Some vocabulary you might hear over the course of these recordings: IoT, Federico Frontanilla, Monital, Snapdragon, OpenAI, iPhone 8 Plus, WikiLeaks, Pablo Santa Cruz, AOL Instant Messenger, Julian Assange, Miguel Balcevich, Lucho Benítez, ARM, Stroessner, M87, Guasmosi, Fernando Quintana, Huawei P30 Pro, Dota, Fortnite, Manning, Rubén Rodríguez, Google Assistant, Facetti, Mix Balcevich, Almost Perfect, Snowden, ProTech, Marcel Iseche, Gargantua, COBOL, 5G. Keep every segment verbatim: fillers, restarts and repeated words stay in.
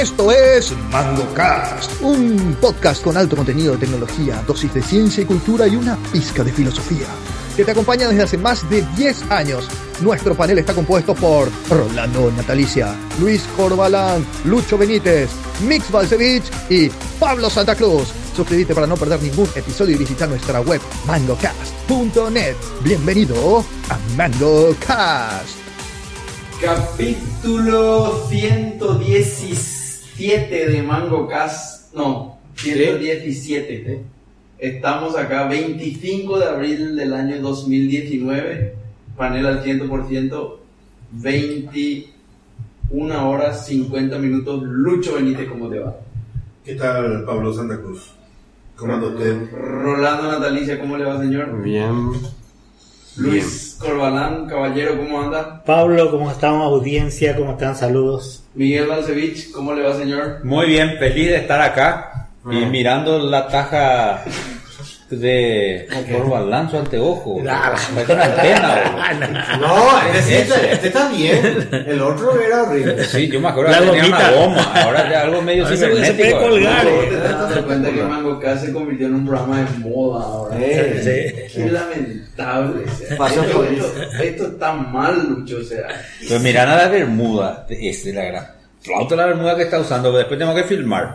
Esto es MangoCast, un podcast con alto contenido de tecnología, dosis de ciencia y cultura y una pizca de filosofía, que te acompaña desde hace más de diez años. Nuestro panel está compuesto por Rolando Natalicia, Luis Corbalán, Lucho Benítez, Mix Balcevich y Pablo Santa Cruz. Suscríbete para no perder ningún episodio y visita nuestra web mangocast punto net. Bienvenido a MangoCast. Capítulo ciento diecisiete de MangoCast. No, ciento diecisiete. ¿Eh? Estamos acá, veinticinco de abril del año dos mil diecinueve. Panel al cien por ciento, veintiuna horas cincuenta minutos. Lucho Benítez, ¿cómo te va? ¿Qué tal, Pablo Santa Cruz? ¿Cómo anda usted? Rolando Natalicia, ¿cómo le va, señor? Bien. Luis Bien. Corbalán, caballero, ¿cómo anda? Pablo, ¿cómo estamos? Audiencia, ¿cómo están? Saludos. Miguel Balcevich, ¿cómo le va, señor? Muy bien, feliz de estar acá uh-huh. y mirando la taja de okay. Corbalán, su anteojo. La, la, la, la, la, la, la. No, este, este, este está bien, el otro era horrible. Sí, yo me acuerdo que tenía una goma, ahora ya algo medio cibernético. Se puede colgar. ¿Te das cuenta que MangoCast se convirtió en un programa de moda ahora? Eh, sí. Qué lamentable. O sea, pasó esto, esto, esto está mal, Lucho. O sea, pues mirá a la bermuda, es de la gran. Flauta la bermuda que está usando, pero después tenemos que filmar.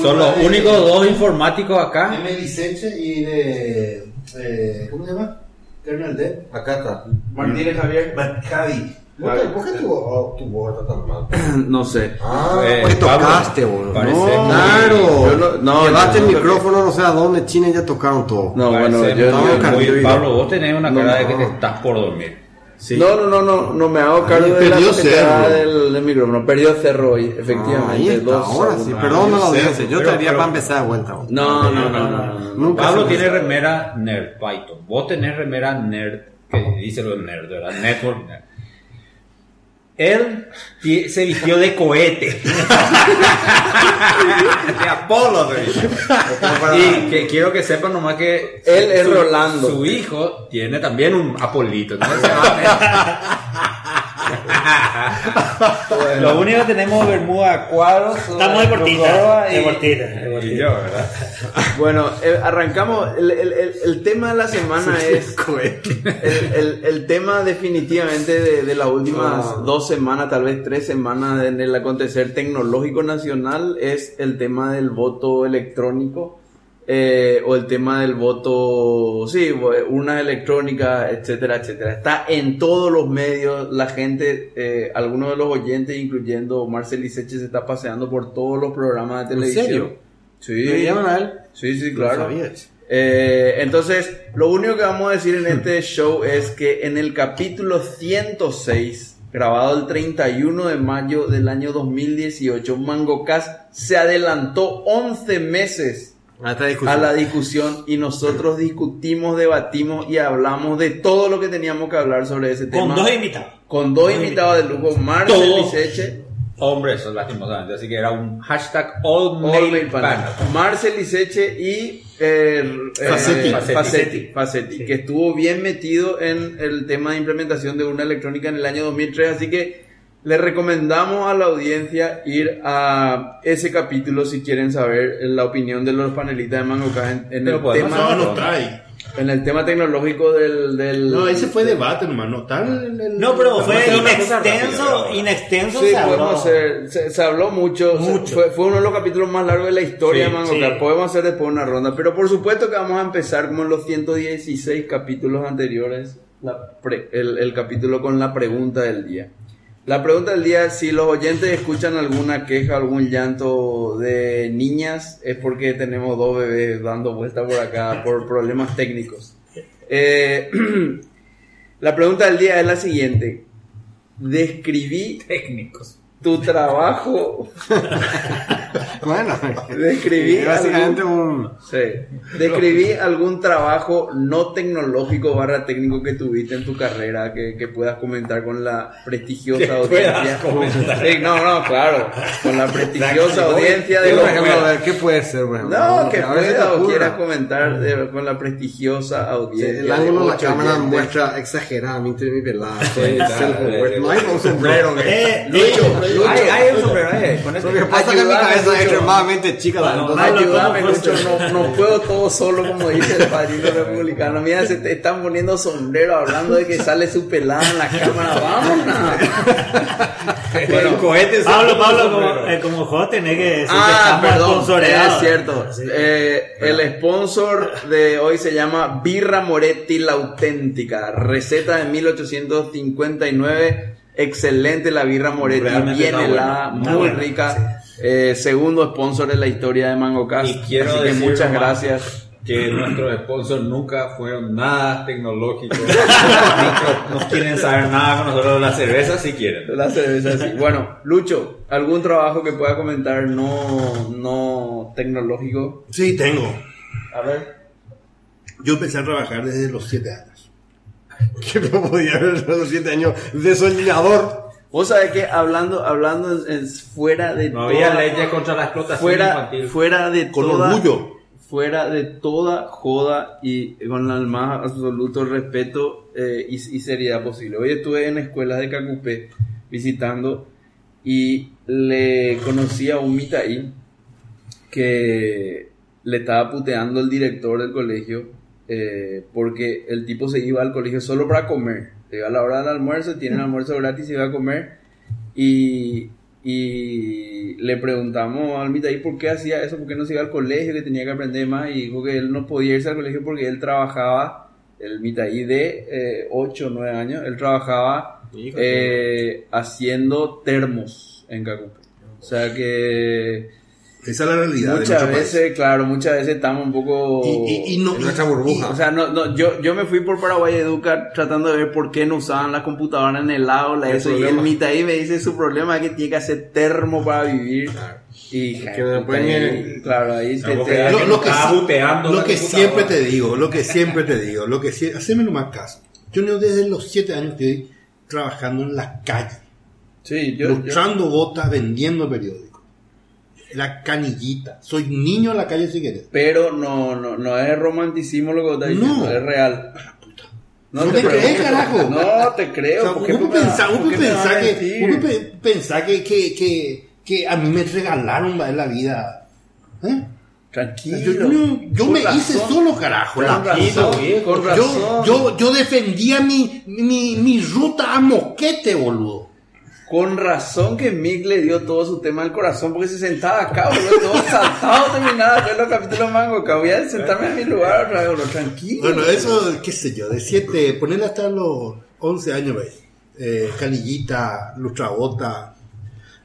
Son los de, únicos dos informáticos acá. De Marcel Iseche y de... Eh, ¿Cómo se llama? Kernel D. Acá está. Martínez Javier. Javi. ¿Por qué tu voz está tan mal? No sé. Ah, eh, pues tocaste, boludo. No, claro. No, llevaste no, el micrófono, no sé a dónde, China ya tocaron todo. No, bueno, bueno yo, no, yo, yo Pablo, vos tenés una cara no, de que te estás por dormir. Sí. No, no, no, no, no me hago cargo de la cerro. Del, del micrófono. Perdió cerro hoy, efectivamente. Ah, ahora sí, perdón, no lo dije. Yo todavía para empezar de vuelta. No, no, no, no. no, no, no. Pablo tiene remera Nerd Python. Vos tenés remera Nerd, que dice lo Nerd, ¿verdad? Network Nerd. Él t- se vistió de cohete. De Apolo. Y que quiero que sepan nomás que él su, es Rolando. Su hijo tiene también un Apolito. Entonces, bueno. Lo único que tenemos es bermuda cuadros. Estamos deportistas. Deportistas. ¿Verdad? Bueno, eh, arrancamos. El, el, el, el tema de la semana es el, el, el tema definitivamente de, de las últimas oh. dos semanas, tal vez tres semanas en el acontecer tecnológico nacional es el tema del voto electrónico. Eh, o el tema del voto, sí, urnas electrónicas, etcétera, etcétera. Está en todos los medios, la gente, eh, algunos de los oyentes, incluyendo Marcel Iseche, se está paseando por todos los programas de televisión. ¿En serio? Sí. ¿Me llaman a él? Sí, sí, claro. Eh, entonces, lo único que vamos a decir en este show es que en el capítulo ciento seis... grabado el treinta y uno de mayo del año dos mil dieciocho, MangoCast se adelantó once meses a la discusión y nosotros discutimos, debatimos y hablamos de todo lo que teníamos que hablar sobre ese tema. Con dos invitados. Con dos, dos invitados de lujo, Marcel Iseche. Hombre, eso es lastimosamente, así que era un hashtag all mail panel. Marcel Iseche y eh, Facetti, eh, Facetti, Facetti sí. Que estuvo bien metido en el tema de implementación de urna electrónica en el año dos mil tres, así que le recomendamos a la audiencia ir a ese capítulo si quieren saber la opinión de los panelistas de MangoCast en, en el tema. No, no trae. En el tema tecnológico del... del no, ese fue debate, hermano. Tal, el, no, pero fue inextenso, inextenso sí, se habló. Podemos hacer, se, se habló mucho. mucho. Se, fue, fue uno de los capítulos más largos de la historia, sí, MangoCast. Sí. Podemos hacer después una ronda. Pero por supuesto que vamos a empezar como en los ciento dieciséis capítulos anteriores, la pre, el, el capítulo con la pregunta del día. La pregunta del día es si los oyentes escuchan alguna queja, algún llanto de niñas, es porque tenemos dos bebés dando vueltas por acá por problemas técnicos. Eh, la pregunta del día es la siguiente. Describí técnicos. Tu trabajo Bueno, describí básicamente algún, un... sí, describí algún trabajo no tecnológico barra técnico que tuviste en tu carrera que, que puedas comentar con la prestigiosa audiencia. Sí, no, no, claro, con la prestigiosa audiencia de los... A ver, ¿qué puede ser? Bueno, no, que puedas o quieras comentar de, con la prestigiosa audiencia. Sí, el ángulo de la cámara muestra exageradamente mi verdad. Sí, no hay un sombrero. Eh, Lucho, hay un sombrero. Con eso pasa que mi cabeza es extremadamente chica. No, ayúdame, Lucho, no puedo todo solo, como dice el padrino republicano. Mira, se te están poniendo sombrero hablando de que sale su pelada en la cámara. Vámonos. Bueno, cohetes. Pablo, Pablo, como juego tenés que decir que estamos sponsoreados. Es cierto. El sponsor de hoy se llama Birra Moretti La Auténtica. Receta de mil ochocientos cincuenta y nueve. Excelente la birra Moretti, bien helada, bueno, muy bueno, rica. Sí. Eh, segundo sponsor de la historia de MangoCast. Y quiero así decir que muchas gracias. Que nuestros sponsors nunca fueron nada tecnológicos. No quieren saber nada con nosotros. La cerveza sí quieren. La cerveza sí. Bueno, Lucho, ¿algún trabajo que pueda comentar no, no tecnológico? Sí, tengo. A ver. Yo empecé a trabajar desde los siete años. Que no podía haber los siete años de soñador. Vos sabés que hablando, hablando en, en, fuera de no toda, había leyes contra la explotación fuera, infantil. Fuera de con toda, orgullo. Fuera de toda joda y con el más absoluto respeto eh, y, y seriedad posible. Hoy estuve en escuelas de Cacupé visitando y le conocí a un mitaí que le estaba puteando el director del colegio. Eh, porque el tipo se iba al colegio solo para comer, se iba a la hora del almuerzo, tiene el almuerzo gratis, se iba a comer y, y le preguntamos al mitaí por qué hacía eso, por qué no se iba al colegio, que tenía que aprender más, y dijo que él no podía irse al colegio porque él trabajaba, el mitaí de eh, ocho o nueve años, él trabajaba eh, haciendo termos en Cacupé, o sea que... Esa es la realidad. Muchas veces, país. claro, muchas veces estamos un poco... Y, y, y no, en nuestra burbuja. Y, o sea, no, no, yo, yo me fui por Paraguay-Educa tratando de ver por qué no usaban las computadoras en el aula, eso, problema. Y el mitaí me dice su problema es que tiene que hacer termo para vivir. Claro. Y que después... Ahí, claro, ahí se te... te lo, lo que, buteando lo que siempre te digo, lo que siempre te digo, lo que siempre... Haceme nomás caso. Yo no desde los siete años estoy trabajando en la calle. Sí, yo... Luchando yo... botas, vendiendo periódicos. La canillita. Soy niño en la calle si quieres. Pero no, no, no es romanticismo lo que vos estás diciendo, no. Es real. A la puta. No, no te crees, carajo. No te creo. O sea, uno pensar, pensar, que, pensar que, que, que, que a mí me regalaron la vida. ¿Eh? Tranquilo. Yo, yo, yo me razón. hice solo, carajo. Tranquilo, con razón. Yo, yo, yo defendía mi, mi, mi ruta a moquete, boludo. Con razón que Mick le dio todo su tema al corazón, porque se sentaba acá, boludo, todo saltado, terminado, ver los capítulos mango, acá voy a sentarme en mi lugar otra vez, boludo, tranquilo. Bueno, eso, qué sé yo, de siete, ponerle hasta los once años, ¿ves? Eh, canillita, lustrabota,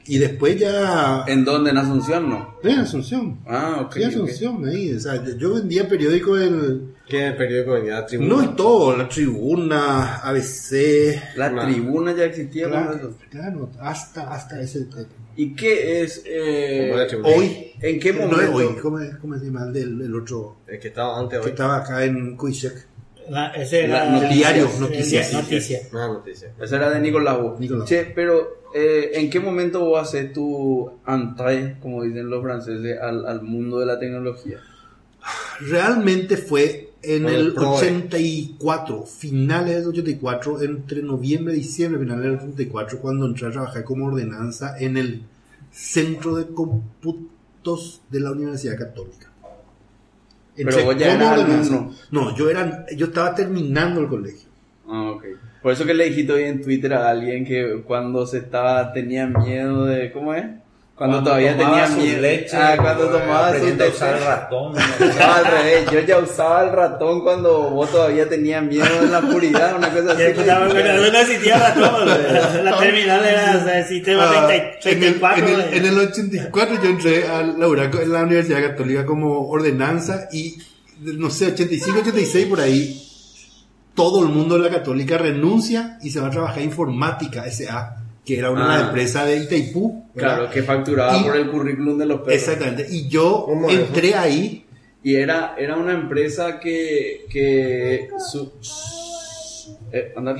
y después ya... ¿En dónde? ¿En Asunción, no? Sí, en Asunción. Ah, ok. Sí, Asunción, okay. Ahí, o sea, yo vendía periódicos en... ¿Qué periódico venía? ¿La Tribuna? No, y todo, La Tribuna, A B C... La claro. Tribuna ya existía. Claro, claro, hasta, hasta ese... ¿Y qué es eh, hoy? ¿En qué momento? No es hoy, ¿cómo es, cómo es el, el, el otro? El que estaba antes hoy. Que estaba acá en Cuishek. La, ese era la, el diario, Noticias. Noticias. Ah, Noticias. Esa era de Nicolau. Nicolau. Che, pero eh, ¿en qué momento vos haces tu entrée, como dicen los franceses, al, al mundo de la tecnología? Realmente fue... En el, el ochenta y cuatro, finales del ochenta y cuatro, entre noviembre y diciembre, finales del ochenta y cuatro, cuando entré a trabajar como ordenanza en el Centro de Cómputos de la Universidad Católica. Entré. Pero vos ya eras alumno. No, yo, era, yo estaba terminando el colegio. Ah, ok. Por eso que le dijiste hoy en Twitter a alguien que cuando se estaba tenía miedo de... ¿Cómo es? Cuando, cuando todavía tenía mi leche. Ah, cuando tomaba su leche. Usaba el ratón. No, al revés. Yo ya usaba el ratón cuando vos todavía tenías miedo en la puridad, una cosa así. Escuchaba, no existía ratón. La terminal era el sistema treinta y cuatro. En el ochenta y cuatro yo entré a la URACO, en la Universidad Católica, como ordenanza y, no sé, ochenta y cinco, ochenta y seis por ahí, todo el mundo de la Católica renuncia y se va a trabajar informática, S A. que era una ah, empresa de Itaipú, ¿verdad? Claro, que facturaba y, por el currículum de los perros. Exactamente, y yo entré ahí. Y era, era una empresa que... que su, eh, anda,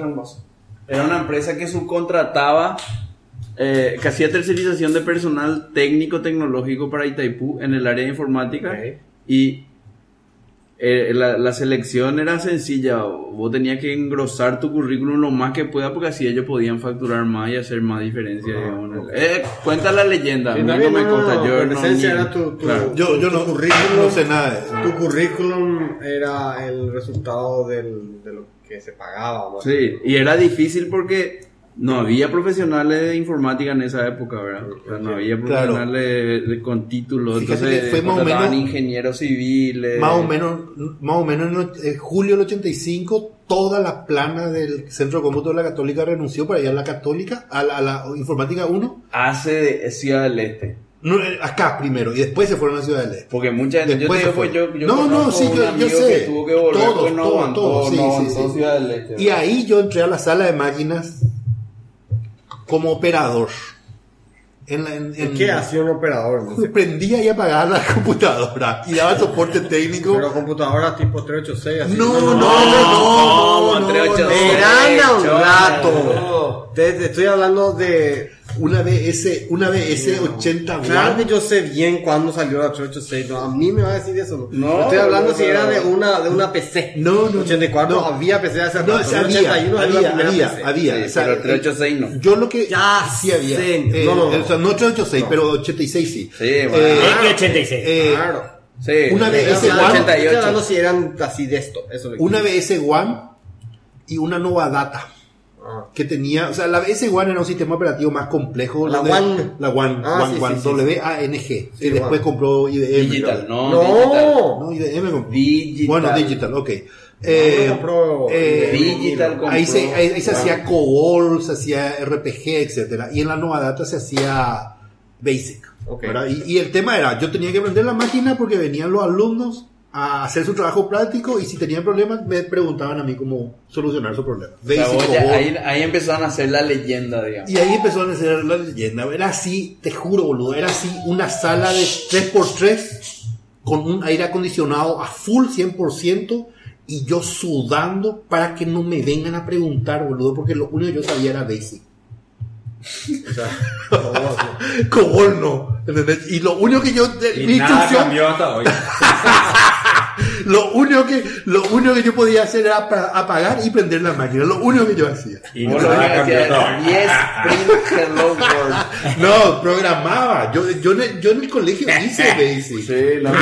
era una empresa que subcontrataba, eh, que hacía tercerización de personal técnico-tecnológico para Itaipú en el área de informática. Okay. Y eh, la, la selección era sencilla. Vos tenías que engrosar tu currículum lo más que pueda, porque así ellos podían facturar más y hacer más diferencia. Uh-huh. eh, Cuenta la leyenda. Sí, no, no me consta. No, yo, no, era tu, tu, claro. yo, yo tu no, currículum, no sé nada de eso. Tu currículum era el resultado del, de lo que se pagaba, ¿no? Sí, y era difícil porque no había profesionales de informática en esa época, ¿verdad? O sea, no había profesionales, claro, con títulos. Fíjate, entonces fue más o menos ingenieros civiles. Más o menos, más o menos en julio del ochenta y cinco, toda la plana del Centro de Cómputo de la Católica renunció para ir a la Católica, a la, a la Informática uno. Hace Ciudad del Este. No, acá primero, y después se fueron a Ciudad del Este. Porque mucha gente, después yo, te digo, yo, yo no, no, sí, yo, yo sé. Que tuvo que volver, todos, pues no todos, avanzó, todos, sí, no sí, sí. Ciudad del Este, ¿verdad? Y ahí yo entré a la sala de máquinas como operador. En la, en, en, ¿Qué hacía un operador? ¿No? Prendía y apagaba la computadora y daba soporte técnico. Pero computadora tipo tres ochenta y seis. Así. No, no, no, no, no, no, verán un rato. Te, te estoy hablando de una B S, una B S ochenta. Claro que yo sé bien cuándo salió la tres ochenta y seis. No, a mí me va a decir eso. No, no, no estoy hablando no, si no, era de una, de una P C. No, no. ochenta y cuatro no, había P C hace rato. No, se había, había, había, había. Sí, o sea, pero tres ochenta y seis no. Yo lo que ya sí había. Sí, eh, no, no, no. O sea, no tres ochenta y seis, no, pero ochenta y seis sí. Sí, bueno. Eh, es que ochenta y seis. Eh, claro. Sí. Una B S uno. Estoy hablando si eran así de esto. Eso es una B S uno y una Nova Data. Que tenía, o sea, la B S uno era un sistema operativo más complejo. La One, la One, ah, One, sí, One, sí, W A N G. Sí, que después One compró I B M. Digital, no, no, digital. No, I B M compró. Digital. Bueno, Digital, ok. Eh, no compró, eh, digital compró. Ahí se, ahí, ahí se hacía COBOL, se hacía R P G, etcétera. Y en la Nova Data se hacía BASIC. Okay. Y, y el tema era, yo tenía que aprender la máquina porque venían los alumnos a hacer su trabajo práctico y si tenían problemas me preguntaban a mí cómo solucionar su problema. O sea, ya, ahí, ahí empezaron a hacer la leyenda, digamos. Y ahí empezaron a hacer la leyenda. Era así, te juro, boludo, era así una sala de tres por tres con un aire acondicionado a full cien por ciento y yo sudando para que no me vengan a preguntar, boludo, porque lo único que yo sabía era BASIC. O sea, COBOL no. Y lo único que yo y mi nada instrucción cambió hasta hoy. Lo único que lo único que yo podía hacer era apagar y prender la máquina. Lo único que yo hacía. Y no, lo hacía yes, no programaba. Yo yo yo en el colegio hice BASIC. Sí, la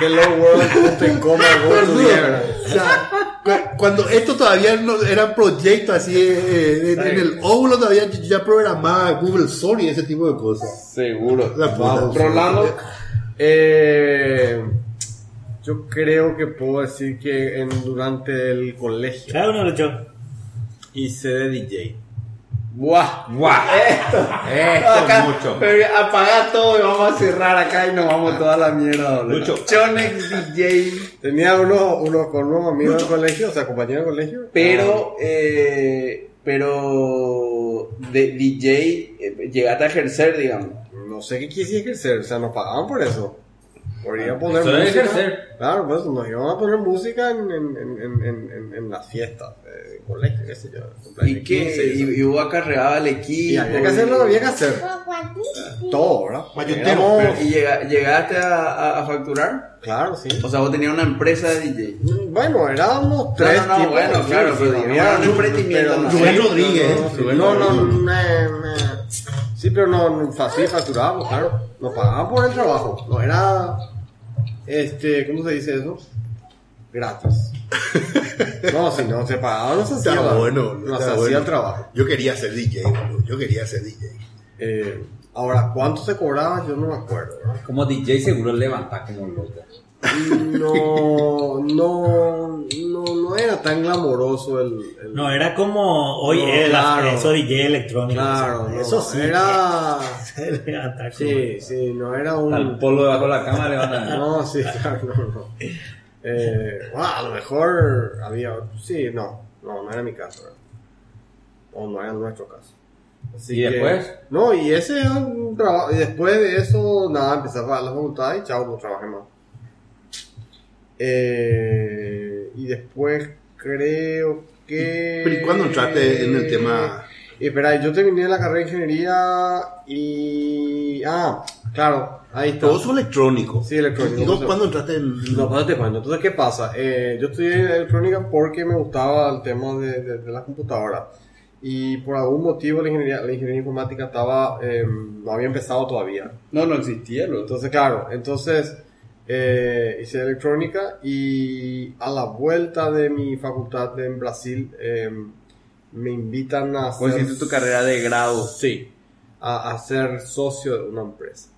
Hello World. O sea, cuando esto todavía no eran proyectos así en, en el óvulo todavía ya programaba Google Sorry y ese tipo de cosas. Seguro. La puta, Rolando, eh yo creo que puedo decir que en, durante el colegio. Claro, no lo echó. Hice de D J. ¡Guau! ¡Guau! Esto, esto acá, mucho. Pero apaga todo y vamos a cerrar acá y nos vamos toda la mierda. Lucho. Chonex D J. Tenía unos uno, uno amigos del colegio, o sea, compañeros del colegio. Pero, ah. eh, pero, de D J, eh, llegaste a ejercer, digamos. No sé qué quise ejercer, o sea, nos pagaban por eso. Podría poner eso música. Ejercer. Claro, pues nos iban a poner música en, en, en, en, en, en las fiestas, en colegio, qué sé yo. ¿Y qué? Y hubo acarreaba el equipo. Y había que hacer lo que había que hacer. Todo, ¿verdad? Mayotero. ¿Y llega, llegaste a, a, a facturar? Claro, sí. O sea, vos tenías una empresa de D J. Bueno, éramos tres. No, no, no, bueno, claro, pero había un emprendimiento. Rubén Rodríguez. No, no, no. Sí, pero no, así facturábamos, claro. Nos pagaban por el trabajo. No era, este, ¿cómo se dice eso? Gratis. No, si no se pagaba, no se hacía. Está bueno, no se hacía bueno el trabajo. Yo quería ser D J, boludo. Yo quería ser D J. Eh, ahora, ¿cuánto se cobraba? Yo no me acuerdo, ¿no? Como D J seguro levantaba como loca. No, no, no, no era tan glamoroso el, el... No, era como hoy no, el, claro, eso D J electrónico. Claro, o sea, no, eso sí. Era... era sí, sí, no era un... Al polo debajo de la cama levantando. No, sí, claro, no, no. Eh, bueno, a lo mejor había... Sí, no, no, no era mi caso. online en nuestro caso. Así ¿Y que, después? No, y ese es un trabajo. Y después de eso, nada, empecé a pagar la facultad y chao, no trabajé más. Eh, y después creo que... ¿Pero y cuándo entraste en el tema...? Espera, yo terminé la carrera de ingeniería y... Ah, claro, ahí está. Todo eso electrónico. Sí, electrónico. ¿Entonces cuándo entraste en...? No, cuando te cuento. Entonces, ¿qué pasa? Eh, yo estudié electrónica porque me gustaba el tema de, de, de las computadoras. Y por algún motivo la ingeniería, la ingeniería informática estaba... Eh, no había empezado todavía. No, no existía. Lo... Entonces, claro, entonces... Eh, hice electrónica y a la vuelta de mi facultad de, en Brasil eh, me invitan a hacer... ¿Cuál es tu carrera de grado? Sí, a, a ser socio de una empresa.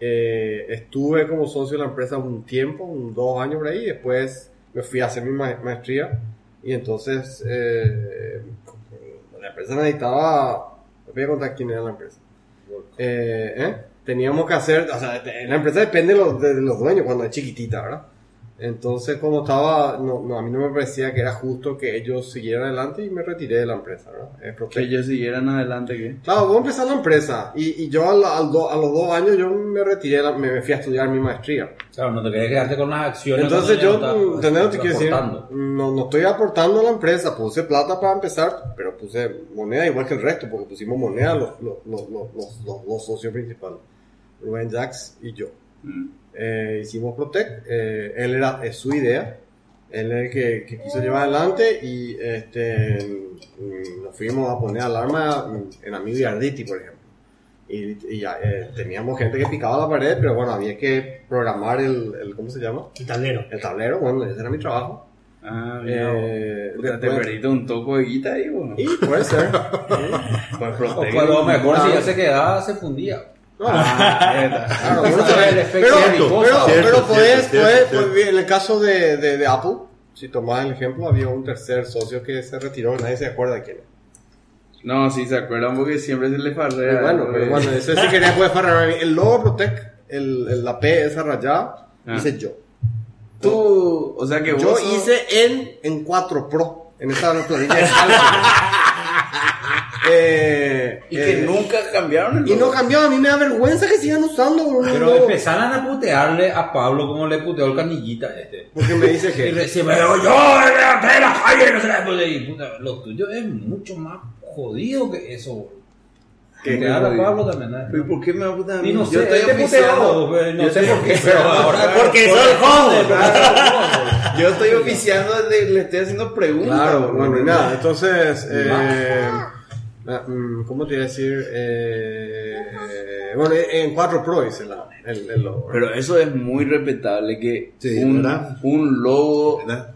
Eh, estuve como socio de la empresa un tiempo, un, dos años por ahí, y después me fui a hacer mi ma- maestría y entonces eh, la empresa necesitaba... Les voy a contar quién era la empresa. Eh... ¿eh? Teníamos que hacer, o sea, la empresa depende de los, de los dueños cuando es chiquitita, ¿verdad? Entonces, como estaba, no, no, a mí no me parecía que era justo que ellos siguieran adelante y me retiré de la empresa, ¿verdad? Que ellos siguieran adelante, ¿qué? Claro, vos empezás la empresa y, y yo al, al do, a los dos años yo me retiré, la, me, me fui a estudiar mi maestría. Claro, no te querías quedarte con las acciones. Entonces yo, ¿entendés lo que quiero decir? No, no estoy aportando a la empresa, puse plata para empezar, pero puse moneda igual que el resto, porque pusimos moneda los, los, los, los, los, los dos socios principales, Rubén Jax y yo. Mm. Eh, hicimos ProTech, eh, él era es su idea, él es el que, que quiso llevar adelante y este, nos fuimos a poner alarma en Amigo y Arditi, por ejemplo, y, y ya, eh, teníamos gente que picaba la pared, pero bueno, había que programar el, el ¿cómo se llama? El tablero. El tablero, bueno, ese era mi trabajo. Ah, eh, puta, después, te perdiste un toco de guita ahí, bueno. Y puede ser. Pues ProTech. O lo mejor si ya se quedaba, se fundía. No, ah, claro, bueno, el pero, pero, pero, pero podés, podés, podés, en el caso de, de, de Apple, si tomás el ejemplo, había un tercer socio que se retiró, nadie se acuerda quién era. No, sí se acuerdan porque siempre se le farrea. Bueno, pero bueno, ese sí quería poder farrear. El logo ProTech, el, el, la P esa rayada, ah. hice yo. Tú, o sea que vos yo sos... hice en, en cuatro Pro, en esta plantilla de Excel. Eh, y eh, que nunca cambiaron el logo. Y no cambiaron, a mí me da vergüenza que sigan usando bro. Pero empezaron a putearle a Pablo como le puteó el canillita este. Porque me dice que y se me dijo, yo de la calle no se la pude. Lo tuyo es mucho más jodido que eso, bro. Que te habla Pablo también, ¿no? ¿Y por qué me va a putear a mí? No sé, yo estoy oficiando. No sé por qué, pero ahora porque soy joven. Yo estoy oficiando, le, le estoy haciendo preguntas. Claro, bueno, nada, entonces eh ¿cómo te iba a decir? Eh, bueno, en cuatro Pro hice la, el, el logo. Pero eso es muy respetable, que sí, un, un logo ¿verdad?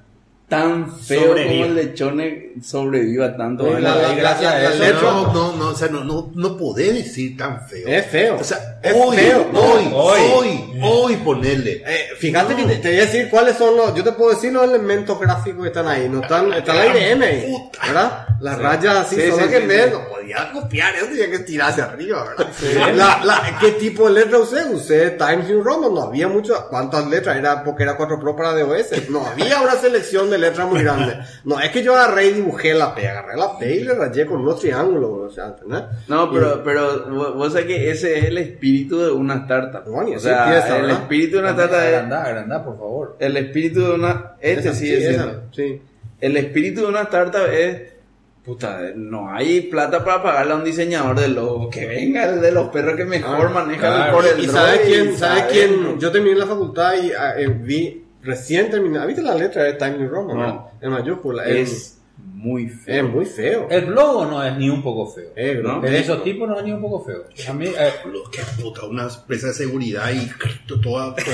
tan feo sobreviva. Como el de Chone sobreviva tanto. No, la, la, gracias a él. No, no, no, o sea, no, no, no podés decir tan feo. Es feo. O sea, es hoy, feo. Hoy, hoy, hoy, hoy ponerle. Eh, fíjate no. que te, te voy a decir cuáles son los, yo te puedo decir los elementos gráficos que están ahí. No están, está la I B M ahí, ¿verdad? Las sí. rayas así, sí, solo sí, que sí, me sí. no podía copiar, yo tenía que tirar hacia arriba, ¿verdad? Sí. La, la, ¿qué tipo de letra usé? Usé Times New Roman, no había muchas, ¿cuántas letras? Era porque era cuatro Pro para D O S, no había una selección de letras muy grande. No, es que yo agarré y dibujé la P, agarré la P y le rayé con unos triángulos, o sea, ¿entendés? No, pero, y, pero, vos sabés que ese es el espíritu de una startup. Bueno, o sea, pieza, el ¿verdad? espíritu de una startup. Agrandá, agrandá, por favor. El espíritu de una, este esa, sigue sí, siendo. Sí. El espíritu de una startup es, puta, no hay plata para pagarle a un diseñador de logo. Que venga el de los perros que mejor ah, manejan claro. por el ¿Y sabes quién? ¿Sabes quién? Yo terminé la facultad y eh, vi, recién terminé. ¿Viste la letra de Times New Roman? No. En mayúscula. Es en, muy feo. Es muy feo. El logo no es ni un poco feo. Eh, ¿no? De esos tipos no es ni un poco feo. A mí, eh. Qué puta, una empresa de seguridad y toda. Esa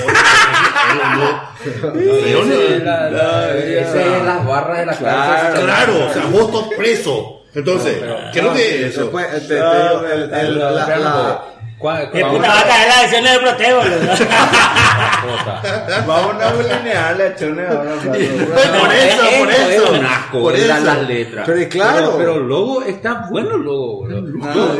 es las barras de la clase. Claro, claro, o sea, vos sos preso. Entonces, ¿qué no te eso? ¿Qué puta va a caer las acciones de proteo? Vamos a bulinear las acciones ahora. Por eso, por eso. Por eso. Las letras. Pero claro. Pero el logo está bueno, el logo.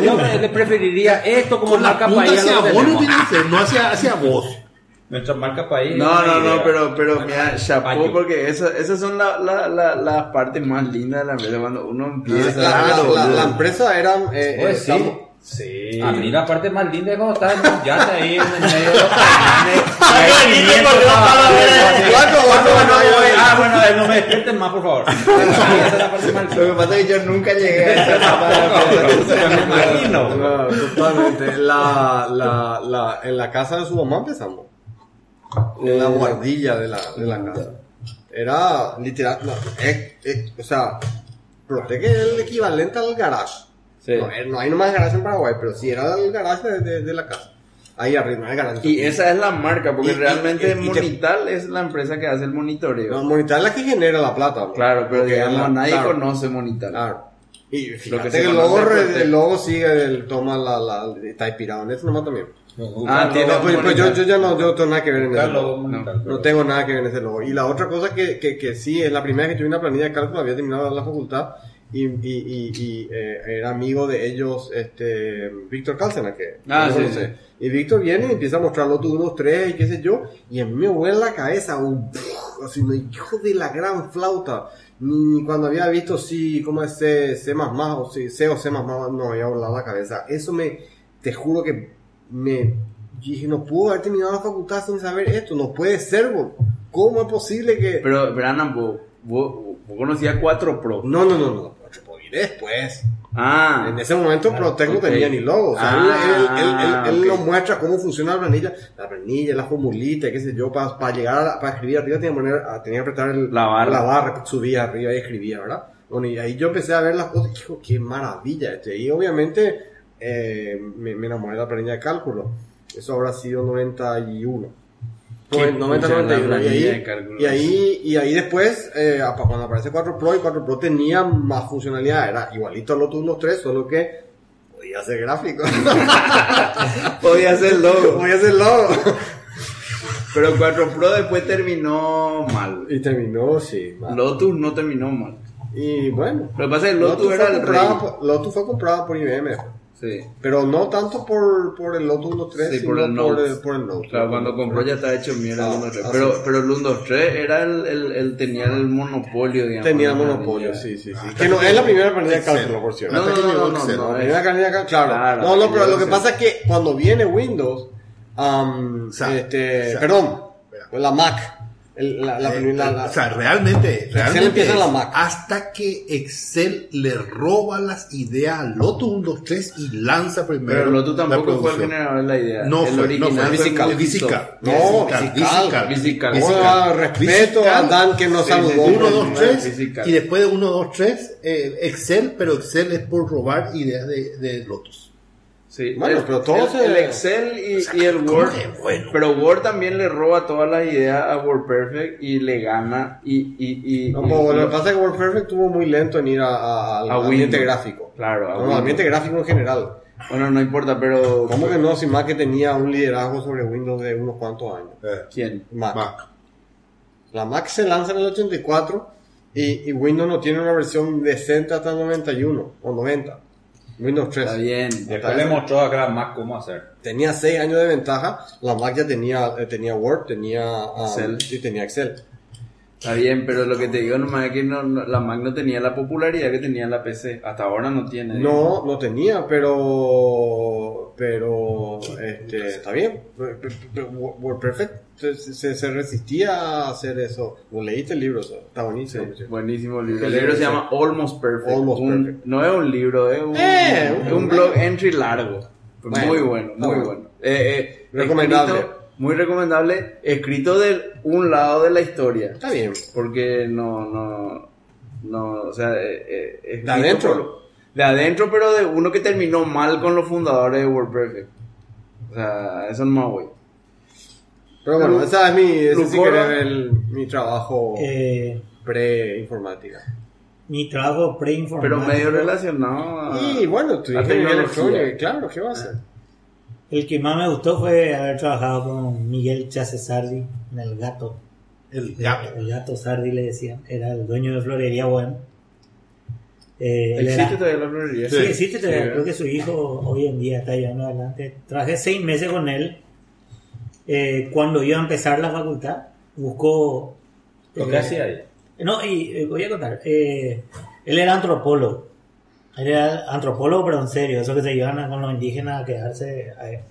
Yo preferiría esto como marca país. No hacia vos, no hacia vos. Nuestra marca país. No, no, no, pero, pero mira, chapó, porque esas esa son las la, la, la partes más lindas de la empresa. Cuando uno empieza. La, claro, la, la, la empresa era. Eh, pues sí. Estamos, sí. A mí la parte más linda es cuando estás en un yate ahí en el medio de los cañones. Ah, bueno, no me despierten más, por favor. Esa es la parte más linda. Lo que pasa es que yo nunca llegué a esa etapa de la película. Totalmente. En la casa de su mamá empezamos. En la guardilla de la, de la casa. Era literal. No, eh, eh, o sea, ProTech es el equivalente al garage. Sí. No, no hay nomás garage en Paraguay, pero sí era el garage de, de, de la casa. Ahí arriba, el garage. Y esa es la marca, porque y, realmente y, y, Monital te... es la empresa que hace el monitoreo. No, Monital es la que genera la plata. Claro, pero digamos, la, nadie claro, conoce Monital. Claro. Y fíjate lo que, que el, logo, re, el logo sigue, el toma la. la, la está inspirado en eso nomás también. No, ah, no, no, pues, pues yo, yo ya no yo tengo nada que ver en ese logo. No, no tengo nada que ver en ese logo. Y la otra cosa que, que, que sí, es la primera que tuve una planilla de cálculo, había terminado la facultad y, y, y, y eh, era amigo de ellos, este, Víctor Cálcena, que ah, no sí, sí. Y Víctor viene y empieza a mostrar Lotus uno, dos, tres y qué sé yo, y a mí me huele la cabeza, un pff, así, me hijo de la gran flauta. Ni cuando había visto sí, cómo es C, C++ o C, C o C++, no había volado la cabeza. Eso me, te juro que me dije, no puedo haber terminado la facultad sin saber esto, no puede ser, bro. ¿Cómo es posible que...? Pero, Brandon, vos, vos, vos conocías cuatro Pro. No, no, no, no, cuatro Pro y después. Ah. En ese momento claro, ProTech no okay. tenía ni logo, o sea, ah, él, él, él, él, okay. él nos muestra cómo funciona la planilla, la planilla, la formulita, qué sé yo, para, para llegar, a, para escribir arriba tenía que, poner, tenía que apretar el, la barra, la barra subía arriba y escribía, ¿verdad? Bueno, y ahí yo empecé a ver las cosas, hijo, qué maravilla esto, y obviamente... Eh, me, me enamoré de la planilla de cálculo. Eso habrá sido noventa y uno. noventa, noventa y uno. Y ahí, y ahí, y ahí después, eh, cuando aparece cuatro Pro, y cuatro Pro tenía más funcionalidad. Era igualito al Lotus uno, dos, tres, solo que podía hacer gráficos. podía hacer logo. Podía hacer logo. Pero cuatro Pro después terminó mal. Y terminó, sí. Mal. Lotus no terminó mal. Y bueno. Lo que pasa es que Lotus, Lotus era el rey. Lotus fue comprado por I B M. Sí. Pero no tanto por, por el Lotus uno punto tres, sí, sino por el, por, el, por el Note. Claro, cuando compró ya está hecho mierda el uno punto tres. Pero, pero el uno punto tres era el, el, el tenía el monopolio, digamos. Tenía el monopolio, tenía. sí, sí, sí. Ah, que no, es la primera planilla de cálculo, por cierto. No, no, no, no, no, no, es la planilla de cálculo, claro. claro. No, no, pero lo que pasa es que cuando viene Windows, um, Sam, este, Sam. perdón, la Mac, el, la, la, el, la, la, o sea, realmente, realmente empieza es, la Mac. Hasta que Excel le roba las ideas a Lotus uno, dos, tres y lanza primero. Pero Lotus tampoco fue el generador de la idea. No, el fue, original no, fue física. Física. No, física. Física. Respeto a Dan que nos saludó. uno, dos, tres. Y después de uno, dos, tres, eh, Excel, pero Excel es por robar ideas de, de Lotus. Sí, bueno, el, pero todos el, el Excel y, o sea, y el Word, bueno. pero Word también le roba todas las ideas a WordPerfect y le gana y y y. No, y lo que pasa es que WordPerfect tuvo muy lento en ir a, a, al a ambiente gráfico. Claro, a no, al ambiente gráfico en general. Bueno, no importa, pero ¿cómo que no? Si Mac que tenía un liderazgo sobre Windows de unos cuantos años. Eh. ¿Quién? Mac. Mac. La Mac se lanza en el ochenta y cuatro y, y Windows no tiene una versión decente hasta el noventa y uno o noventa. Windows tres. Está bien. Después le mostró a la Mac cómo hacer. Tenía seis años de ventaja. La Mac ya tenía, eh, tenía Word, tenía um, Excel. Y tenía Excel. Está bien, pero lo que te digo nomás es que no, no, la Mac no tenía la popularidad que tenía la P C. Hasta ahora no tiene. No, no tenía, pero... Pero... este está bien. WordPerfect se, se resistía a hacer eso. Vos leíste el libro, ¿sabes? Está buenísimo. Sí, buenísimo el libro. El libro se llama Almost Perfect. Almost un, Perfect. No es un libro, es un, eh, un, un blog entry largo. Bueno, muy bueno, muy bueno. bueno. Eh, eh, Recomendable. Escrito, muy recomendable, escrito de un lado de la historia. Está bien. Porque no, no, no, o sea, eh, eh, de adentro. Por, de adentro, pero de uno que terminó mal con los fundadores de WordPerfect. O sea, eso no es güey. Pero bueno, ese es mi, ese sí que el, mi trabajo eh, pre-informática. Mi trabajo pre-informática. Pero medio relacionado a... Y bueno, tú dijiste Miguel Electrónica, claro, ¿qué va a hacer? Ah. El que más me gustó fue haber trabajado con Miguel Chase Sardi en El Gato. El Gato. El, el Gato Sardi le decían. Era el dueño de Florería Bueno. Eh, ¿Existe todavía la florería? Sí, sí existe todavía. Sí, creo que su hijo hoy en día está llevando adelante. Trabajé seis meses con él. eh, cuando iba a empezar la facultad, buscó... ¿Lo que hacía ahí? No, y eh, voy a contar. Eh, él era antropólogo. Él era antropólogo, pero en serio. Eso que se llevan a, con los indígenas a quedarse... Eh,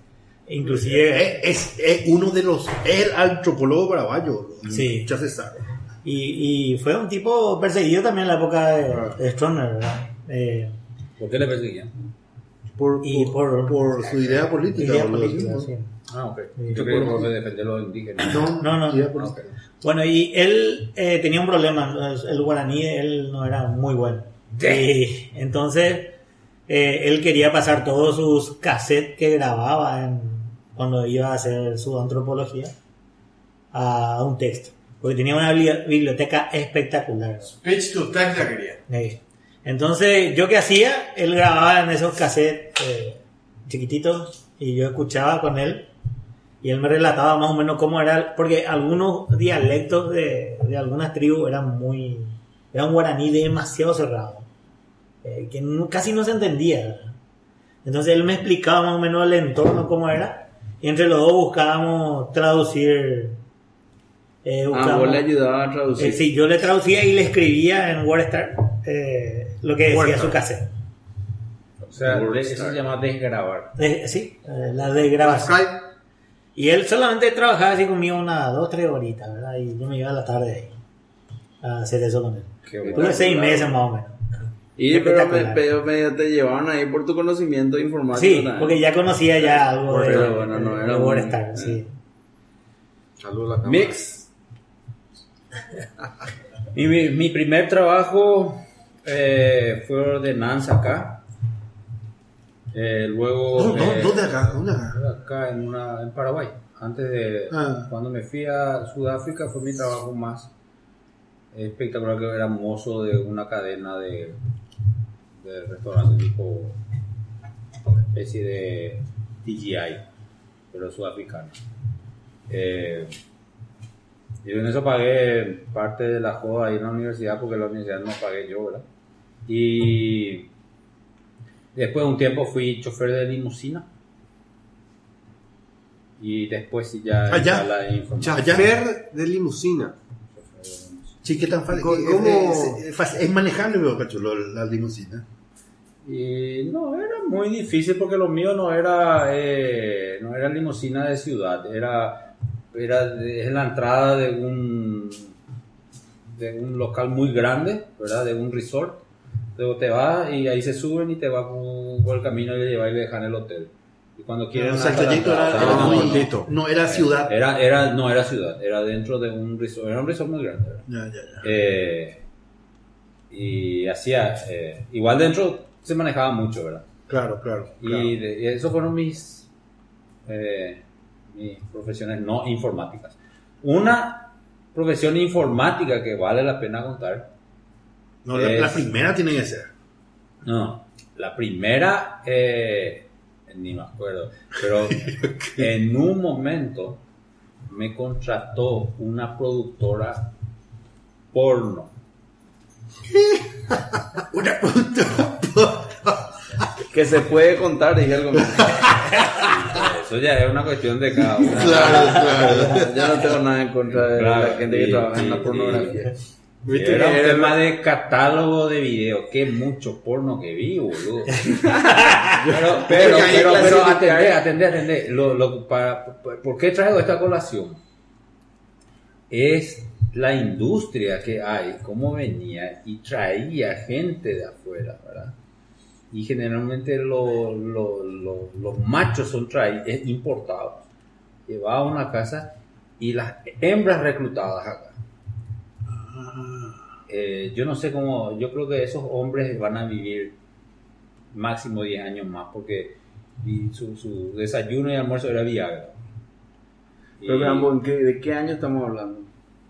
inclusive... Es, es, es uno de los... Es el antropólogo paraguayo. Sí. Ya se sabe. Y, y fue un tipo perseguido también en la época de, ah. de Stroessner, ¿verdad? Eh, ¿Por qué le perseguían? Por, y por, por, por su idea política. Idea política sí. Ah, ok. Yo creo que por defender los indígenas. No, no, no. Idea política. Okay. Bueno, y él eh, tenía un problema. El guaraní, él no era muy bueno. Y entonces, eh, él quería pasar todos sus cassettes que grababa en, cuando iba a hacer su antropología a un texto. Porque tenía una biblioteca espectacular. Speech to text la quería. Sí. Entonces, ¿yo qué hacía? Él grababa en esos cassettes eh, chiquititos y yo escuchaba con él. Y él me relataba más o menos cómo era, porque algunos dialectos de, de algunas tribus eran muy... Era un guaraní demasiado cerrado, eh, que no, casi no se entendía. Entonces él me explicaba más o menos el entorno, cómo era, y entre los dos buscábamos traducir... Eh, buscábamos, ah, vos le ayudabas a traducir. Eh, sí, yo le traducía y le escribía en WordStar eh, lo que decía Word su cassette. O sea, eso se llama desgrabar. Eh, sí, eh, la desgrabación. Okay. Y él solamente trabajaba así conmigo unas dos, tres horitas, ¿verdad? Y yo me iba a la tarde ahí a hacer eso con él. Tuve seis meses más o menos. Y pero me, pero me te llevaban ahí por tu conocimiento informático. Sí, también. Porque ya conocía ya algo por de... Pero bueno, no, era un... estar, eh. Sí. Saludos a la cámara. Mix. mi, mi, mi primer trabajo eh, fue ordenanza acá. Eh, luego no, no, eh, ¿dónde acá? ¿Dónde acá? Acá en una en Paraguay. Antes de ah. cuando me fui a Sudáfrica fue mi trabajo más espectacular, que era mozo de una cadena de, de restaurantes tipo especie de D J I, pero sudafricano. Eh, y en eso pagué parte de la joda ahí en la universidad, porque la universidad no pagué yo, ¿verdad? Y después de un tiempo fui chofer de limusina. Y después ya... Allá, chofer de limusina. Sí, ¿qué tan fácil? Es, es, es manejable, veo, cachulo, la limusina. Y no, era muy difícil porque lo mío no era eh, no era limusina de ciudad. Era, era de, en la entrada de un, de un local muy grande, ¿verdad? De un resort. Luego te vas y ahí se suben y te vas por, por el camino y le llevan y le dejan el hotel. Y cuando quieren... O sea, el trayecto era, era, era muy, no era ciudad. Era, era, no era ciudad, era dentro de un resort, era un resort muy grande. Ya, ya, ya. Eh, y hacía... Eh, igual dentro se manejaba mucho, ¿verdad? Claro, claro. Y, claro. De, y eso fueron mis, eh, mis profesiones no informáticas. Una profesión informática que vale la pena contar... No, la, es, la primera tiene que ser. No, la primera, eh, ni me acuerdo, pero en un momento me contrató una productora porno. Una productora porno. Que se puede contar, dije algo. Eso ya es una cuestión de cada uno. Claro, claro. Yo no tengo nada en contra de claro, la gente y, que trabaja en la pornografía. Y, Era un tema de catálogo de video. Qué mucho porno que vi, boludo. Pero, pero, pero, pero atendé, atendé, atendé. Lo, lo, para, ¿Por qué traigo esta colación? Es la industria que hay, cómo venía y traía gente de afuera, ¿verdad? Y generalmente lo, lo, lo, los machos son traídos, importados. Llevados a una casa y las hembras reclutadas acá. Eh, yo no sé cómo, yo creo que esos hombres van a vivir máximo diez años más, porque su, su desayuno y almuerzo era Viagra. Pero veamos, ¿de qué año estamos hablando?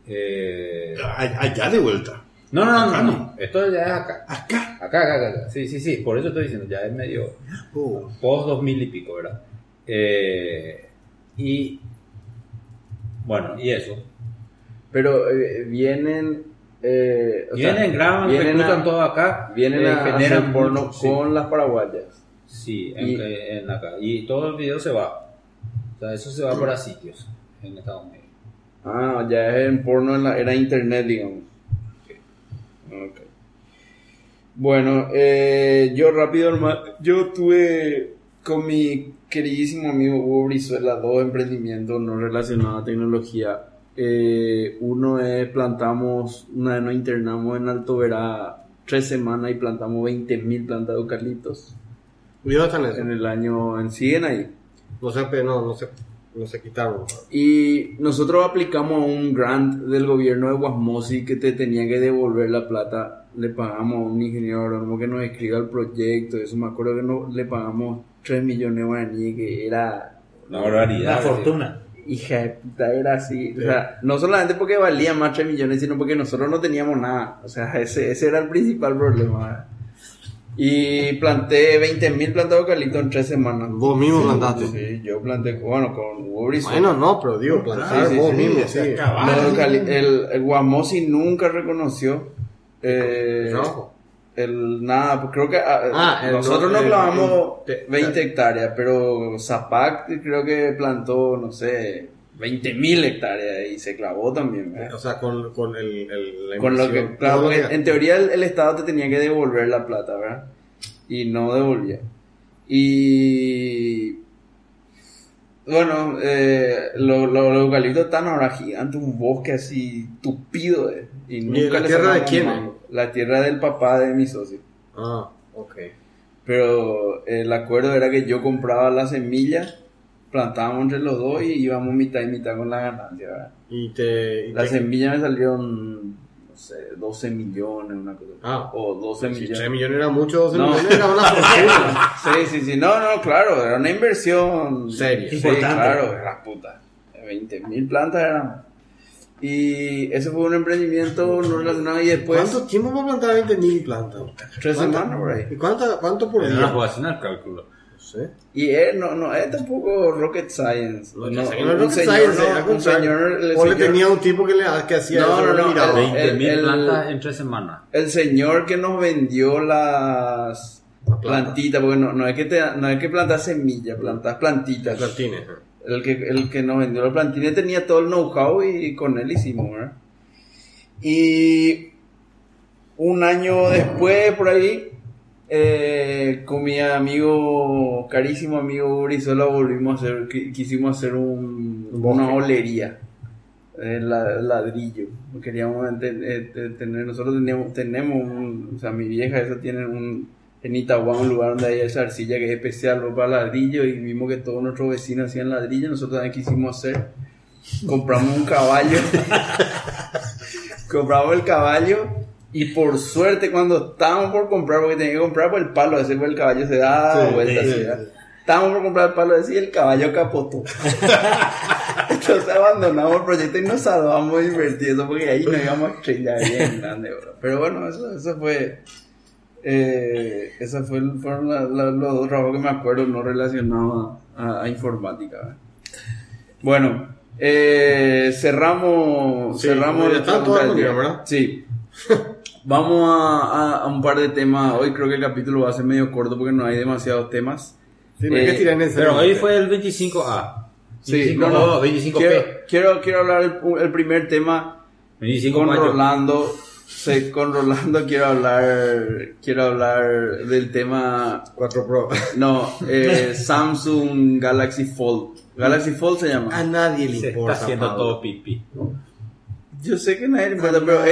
Eh, allá de vuelta. No, no, no, acá no, no. Esto ya es acá. Acá. Acá, acá, acá. Sí, sí, sí, por eso estoy diciendo, ya es medio oh. post dos mil y pico, ¿verdad? Eh, y bueno, y eso. Pero eh, vienen... Eh, o vienen, sea, graban, vienen ejecutan a, todo acá. Vienen eh, a generan porno con sí. las paraguayas. Sí, en, y, en acá. Y todo el video se va. O sea, eso se va para sitios en Estados Unidos. Ah, ya es en porno en la era internet, digamos. Okay. Okay. Bueno, eh, yo rápido, hermano, yo tuve con mi queridísimo amigo Hugo Brizuela dos emprendimientos no relacionados a tecnología. Eh, uno es plantamos, una vez nos internamos en Altoverá tres semanas y plantamos veinte mil plantas de eucaliptos. ¿Y dónde están eso? En el año, en siguen ahí. No sé, pero no, no sé. No se quitaron. Y nosotros aplicamos un grant del gobierno de Guasmosi que te tenía que devolver la plata. Le pagamos a un ingeniero agrónomo que nos escriba el proyecto. Eso me acuerdo que no, le pagamos tres millones de guaraníes, que era una barbaridad. Una fortuna. Hija de puta, era así. Sí. O sea, no solamente porque valía más tres millones, sino porque nosotros no teníamos nada. O sea, ese, ese era el principal problema. Y planté veinte mil plantas de eucalipto en tres semanas. ¿Vos mismo sí, plantaste? Sí, yo planté, bueno, con Hugo Brizuela. Bueno, no, pero digo, plantar sí, sí, vos sí, mismo. Sí. El, el, el Guamosi nunca reconoció eh, no. el nada, pues creo que ah, ah, nosotros no clavamos veinte hectáreas, pero Zapac creo que plantó, no sé, veinte mil hectáreas y se clavó también, ¿verdad? O sea, con, con el, el la con lo que claro, en, en teoría el, el Estado te tenía que devolver la plata, ¿verdad? Y no devolvía. Y bueno, eh, los lo, lo eucaliptos están ahora gigantes, un bosque así tupido, ¿eh? Y nunca ¿Y la tierra de quién? Eh? La tierra del papá de mi socio. Ah, okay. Pero el acuerdo era que yo compraba las semillas, plantábamos entre los dos y íbamos mitad y mitad con la ganancia, ¿verdad? Y te... Y las te... semillas me salieron, no sé, doce millones, una cosa. Ah. O doce millones. Si tres millones era mucho, doce no. millones era una fortuna. Sí, sí, sí. No, no, claro, era una inversión... Seria. Sí, importante. Claro, era puta. veinte mil plantas eran. Y eso fue un emprendimiento no relacionado y después... ¿Cuánto tiempo para plantar veinte mil plantas? Tres semanas por ahí. ¿Y cuánto, cuánto por día? No puedo hacer el cálculo. Sí. Y él no, no, es tampoco rocket science. No, no, no un rocket señor, science, no, un señor, el o señor, le tenía un tipo que le que hacía no, eso, no, no, veinte mil plantas en tres semanas. El señor que nos vendió las la plantitas, porque no, no es que te, no es que plantar semillas, plantas plantitas. Plantines. El que el que nos vendió las plantines tenía todo el know-how y con él hicimos, ¿verdad? Y un año después por ahí Eh, con mi amigo carísimo amigo Brizuela volvimos a hacer quisimos hacer un, una olería eh, la, ladrillo queríamos eh, tener nosotros teníamos, tenemos un, o sea mi vieja esa tiene un en Itaipú un lugar donde hay esa arcilla que es especial para ladrillo y vimos que todos nuestros vecinos hacían ladrillo, nosotros también quisimos hacer, compramos un caballo compramos el caballo. Y por suerte, cuando estábamos por comprar, porque tenía que comprar por el palo, ese fue el caballo, se da sí, vuelta, sí, se da. Sí. Estábamos por comprar el palo, ese y el caballo capotó. Entonces abandonamos el proyecto y nos salvamos de invertir eso, porque ahí nos íbamos a estrellar bien grande, bro. Pero bueno, eso, eso fue. Eh, Esos fue, fueron la, la, los dos trabajos que me acuerdo no relacionados a, a informática. Bueno, eh, cerramos. Sí, cerramos ya está todo el día, ¿verdad? Sí. Vamos a, a, a un par de temas. Hoy creo que el capítulo va a ser medio corto porque no hay demasiados temas. Sí, no hay eh, que tirar en ese pero momento. Hoy fue el veinticinco A. Sí, no, no, veinticinco P. Quiero, quiero, quiero hablar el, el primer tema con mayo. Rolando. Sí, con Rolando quiero hablar quiero hablar del tema cuatro Pro. No, eh, Samsung Galaxy Fold. Galaxy Fold se llama. A nadie le se importa. Está haciendo Pablo. Todo pipí. Yo sé que nadie le importa, pero es,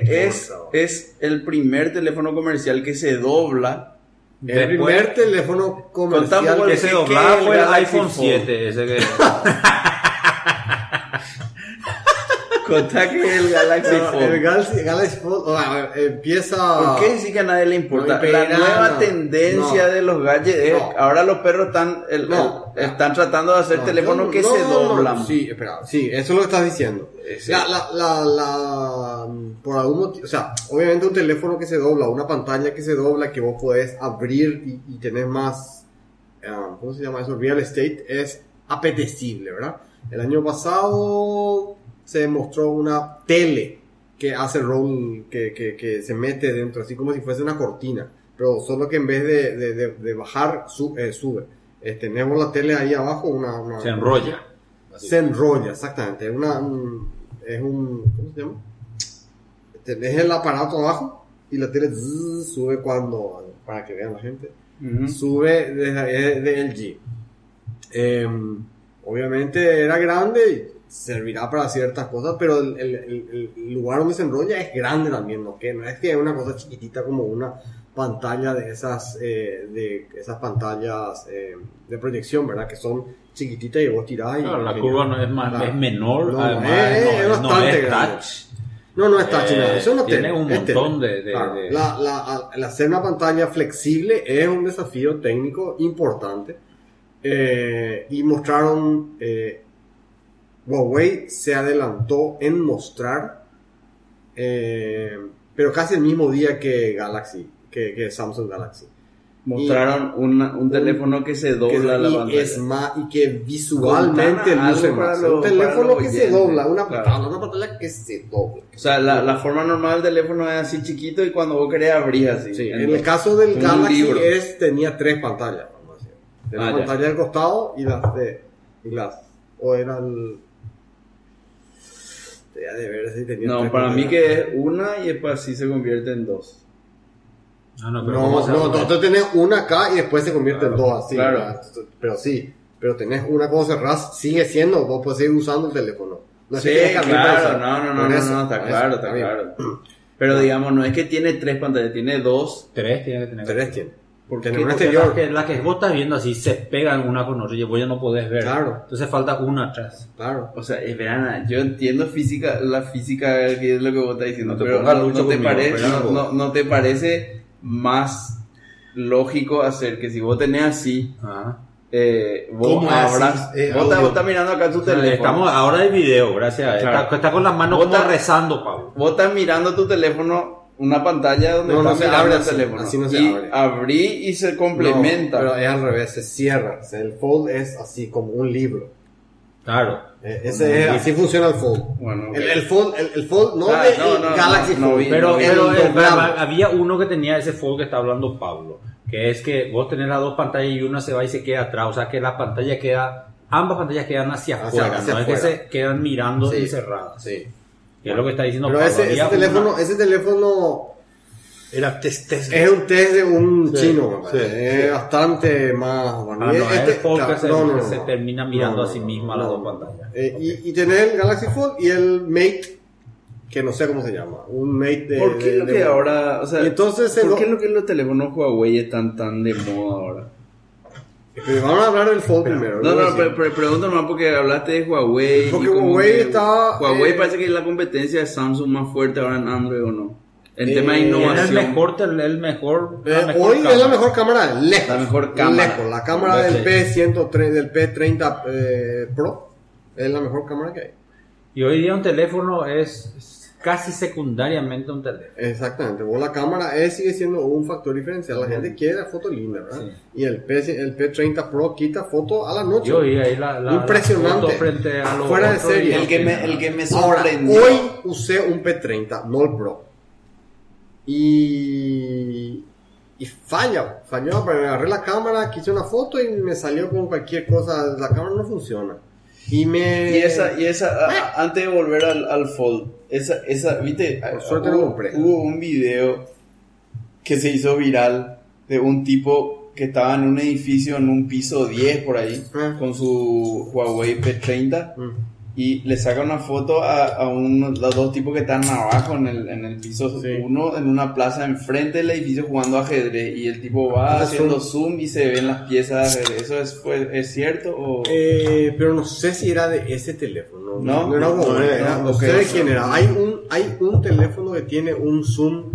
es, es, es el primer teléfono comercial que se dobla. El Después, primer teléfono comercial que se doblaba fue el iPhone siete. Ese que... Contá que el Galaxy no, Fold. El Galaxy, Galaxy Fold o sea, empieza... ¿Por qué decir que a nadie le importa? No, la nueva no, tendencia no, de los gadgets es... No, ahora los perros están el, no, el, están tratando de hacer no, teléfonos no, que no, se doblan. No, no, sí, espera. Sí, eso es lo que estás diciendo. Sí. La, la, la, la, por algún motivo... O sea, obviamente un teléfono que se dobla, una pantalla que se dobla, que vos podés abrir y, y tener más... Um, ¿Cómo se llama eso? Real estate es apetecible, ¿verdad? El año pasado... se mostró una tele que hace roll, que, que, que se mete dentro, así como si fuese una cortina, pero solo que en vez de, de, de, de bajar, sub, eh, sube. eh, tenemos la tele ahí abajo, una, una se enrolla. Así. Se enrolla, exactamente. Una, es un, ¿cómo se llama? Tenés el aparato abajo y la tele zzz, sube cuando, para que vean la gente, uh-huh. sube desde de L G. Eh, obviamente era grande y servirá para ciertas cosas, pero el, el, el lugar donde se enrolla es grande también, ¿no? Que no es que es una cosa chiquitita como una pantalla de esas, eh, de esas pantallas eh, de proyección, ¿verdad? Que son chiquititas y vos tirás y... Claro, la curva no es, más, la, es menor, no, además es, no, es bastante no es grande. Touch. No, no es touch, eh, no, eso es una tele. Tiene un montón de... de, claro, de... La, la, la, hacer una pantalla flexible es un desafío técnico importante. Eh, y mostraron... Eh, Huawei se adelantó en mostrar, eh, pero casi el mismo día que Galaxy, que, que Samsung Galaxy. Mostraron y, una, un teléfono que se dobla que, la pantalla. Es más, y que visualmente luce más. Un teléfono que se dobla, una pantalla, una pantalla que se dobla. O sea, la, la forma normal del teléfono es así chiquito y cuando vos querés abrir así. Sí, en el caso del Galaxy es, tenía tres pantallas. Tenía ah, la pantalla del costado y las de... Y las, o eran... De ver, si tenía no, para mí que es una y después así se convierte en dos. Ah, no, pero no, no, tú, tú tenés una acá y después se convierte claro, en dos, así. Claro. Pero sí, pero tenés una cosa cerrás, sigue siendo, vos puedes seguir usando el teléfono. No sí, es que claro, no, no, no, no, eso, no, está claro, está claro. Pero digamos, no es que tiene tres pantallas, tiene dos. Tres tiene que tener. Tres tiene. Porque en un exterior. Las que, la que vos estás viendo así se pegan una con otra y vos ya no podés ver. Claro. Entonces falta una atrás. Claro. O sea, Verana, yo entiendo física, la física que es lo que vos estás diciendo, no te pero no, no, conmigo, te parece, pero... no, no te parece más lógico hacer que si vos tenés así, ah. eh, vos abras, eh, vos, estás, vos estás mirando acá tu teléfono. Estamos ahora de video, gracias. Claro. Está, está con las manos vos como está, rezando, Pablo. Vos estás mirando tu teléfono. Una pantalla donde no, no se abre el así, teléfono. Así no se y abre. Abrí y se complementa. No, pero es al revés, se cierra. O sea, el Fold es así, como un libro. Claro. Eh, ese no, es, así funciona el Fold. Bueno, okay. el, el Fold, el, el Fold no, ah, de no, no, Galaxy no, Fold. No, pero, no, pero, el, pero había uno que tenía ese Fold que está hablando Pablo. Que es que vos tenés las dos pantallas y una se va y se queda atrás. O sea que la pantalla queda, ambas pantallas quedan hacia afuera. Hacia, hacia no afuera. Es que se quedan mirando sí, y cerradas. Sí. Que es lo que está diciendo Pablo. Pero ese, ese teléfono, una... ese teléfono era test, test. Es un test de un sí, chino, sí, es sí. bastante más. Bueno, ah, no, este, el Fold claro, que se, no, no, se no, termina mirando no, no, a sí misma no, las dos pantallas. Eh, okay. y, y tenés el Galaxy Fold y el Mate, que no sé cómo se llama, un Mate de. ¿Por qué de, lo de, que de, ahora, o sea, entonces ¿por qué lo que los teléfonos Huawei están tan de moda ahora? Pero vamos a hablar del Fold pero, primero. No, no, pero pre- pregunto nomás porque hablaste de Huawei. Porque Huawei está... Huawei eh, parece que es la competencia de Samsung más fuerte ahora en Android o no. En eh, tema de innovación. Es el mejor, el mejor, eh, mejor hoy cámara. Es la mejor cámara, lejos. La mejor cámara. Lejos. La cámara del P ciento tres, del P treinta eh, Pro es la mejor cámara que hay. Y hoy día un teléfono es casi secundariamente un teléfono. Exactamente, vos la cámara es, sigue siendo un factor diferencial. La uh-huh. gente quiere la foto linda, ¿verdad? Sí. Y el, P, el P treinta Pro quita foto a la noche. Yo vi ahí la, la, impresionante. La foto frente a los fuera de serie. El que, me, el que me sorprendió. Ahora, hoy usé un P treinta, no el Pro. Y... Y falla, falló. Pero me agarré la cámara, quise una foto y me salió con cualquier cosa. La cámara no funciona. Y me... Y esa, y esa ¿Eh? a, antes de volver al, al Fold, esa, esa, viste, por suerte hubo, lo compré. Hubo un video que se hizo viral de un tipo que estaba en un edificio, en un piso diez por ahí, ¿Eh? con su Huawei P treinta, ¿Eh? y le saca una foto a, a un, los dos tipos que están abajo en el, en el piso sí. uno, en una plaza enfrente del edificio jugando ajedrez, y el tipo va haciendo zoom, zoom y se ven las piezas de ajedrez. ¿Eso es, fue, es cierto? O... Eh, pero no sé si era de ese teléfono. No, no, no, no, no, era, no, no sé de quién era. Hay un, hay un teléfono que tiene un zoom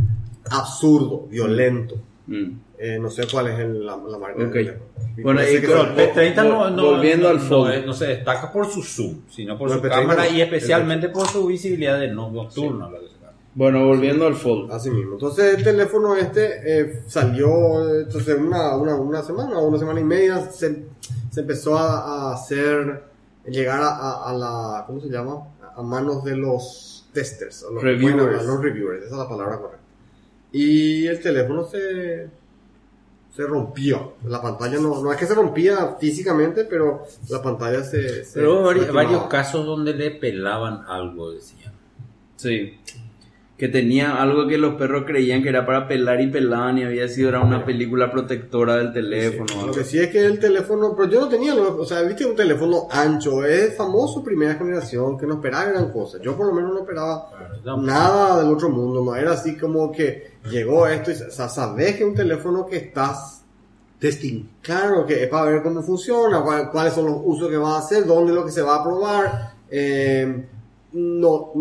absurdo, violento. Mm. Eh, no sé cuál es el, la, la marca okay. del teléfono. Bueno, y con el P treinta no, no, volviendo no, al fondo. No, no se destaca por su zoom, sino por no, su cámara no, y especialmente por su visibilidad de no nocturna. Sí. Bueno, volviendo sí. al Fold. Así mismo. Entonces el teléfono este eh, salió entonces una, una, una semana o una semana y media. Se, se empezó a, a hacer, llegar a, a, a la, ¿cómo se llama? A manos de los testers. A los reviewers. Bueno, a los reviewers, esa es la palabra correcta. Y el teléfono se... se rompió. La pantalla no, no es que se rompía físicamente, pero la pantalla se... se pero hubo vari- varios casos donde le pelaban algo, decían. Sí. Que tenía algo que los perros creían que era para pelar y pelaban, y había sido era una película protectora del teléfono. Sí, lo que sí es que el teléfono, pero yo no tenía, o sea, viste, un teléfono ancho, es famoso, primera generación, que no esperaba gran cosa. Yo por lo menos no esperaba nada del otro mundo, no era así como que llegó esto, y, o sea, sabes que es un teléfono que estás testing. Claro, que es para ver cómo funciona, cuál, cuáles son los usos que va a hacer, dónde es lo que se va a probar, eh... No,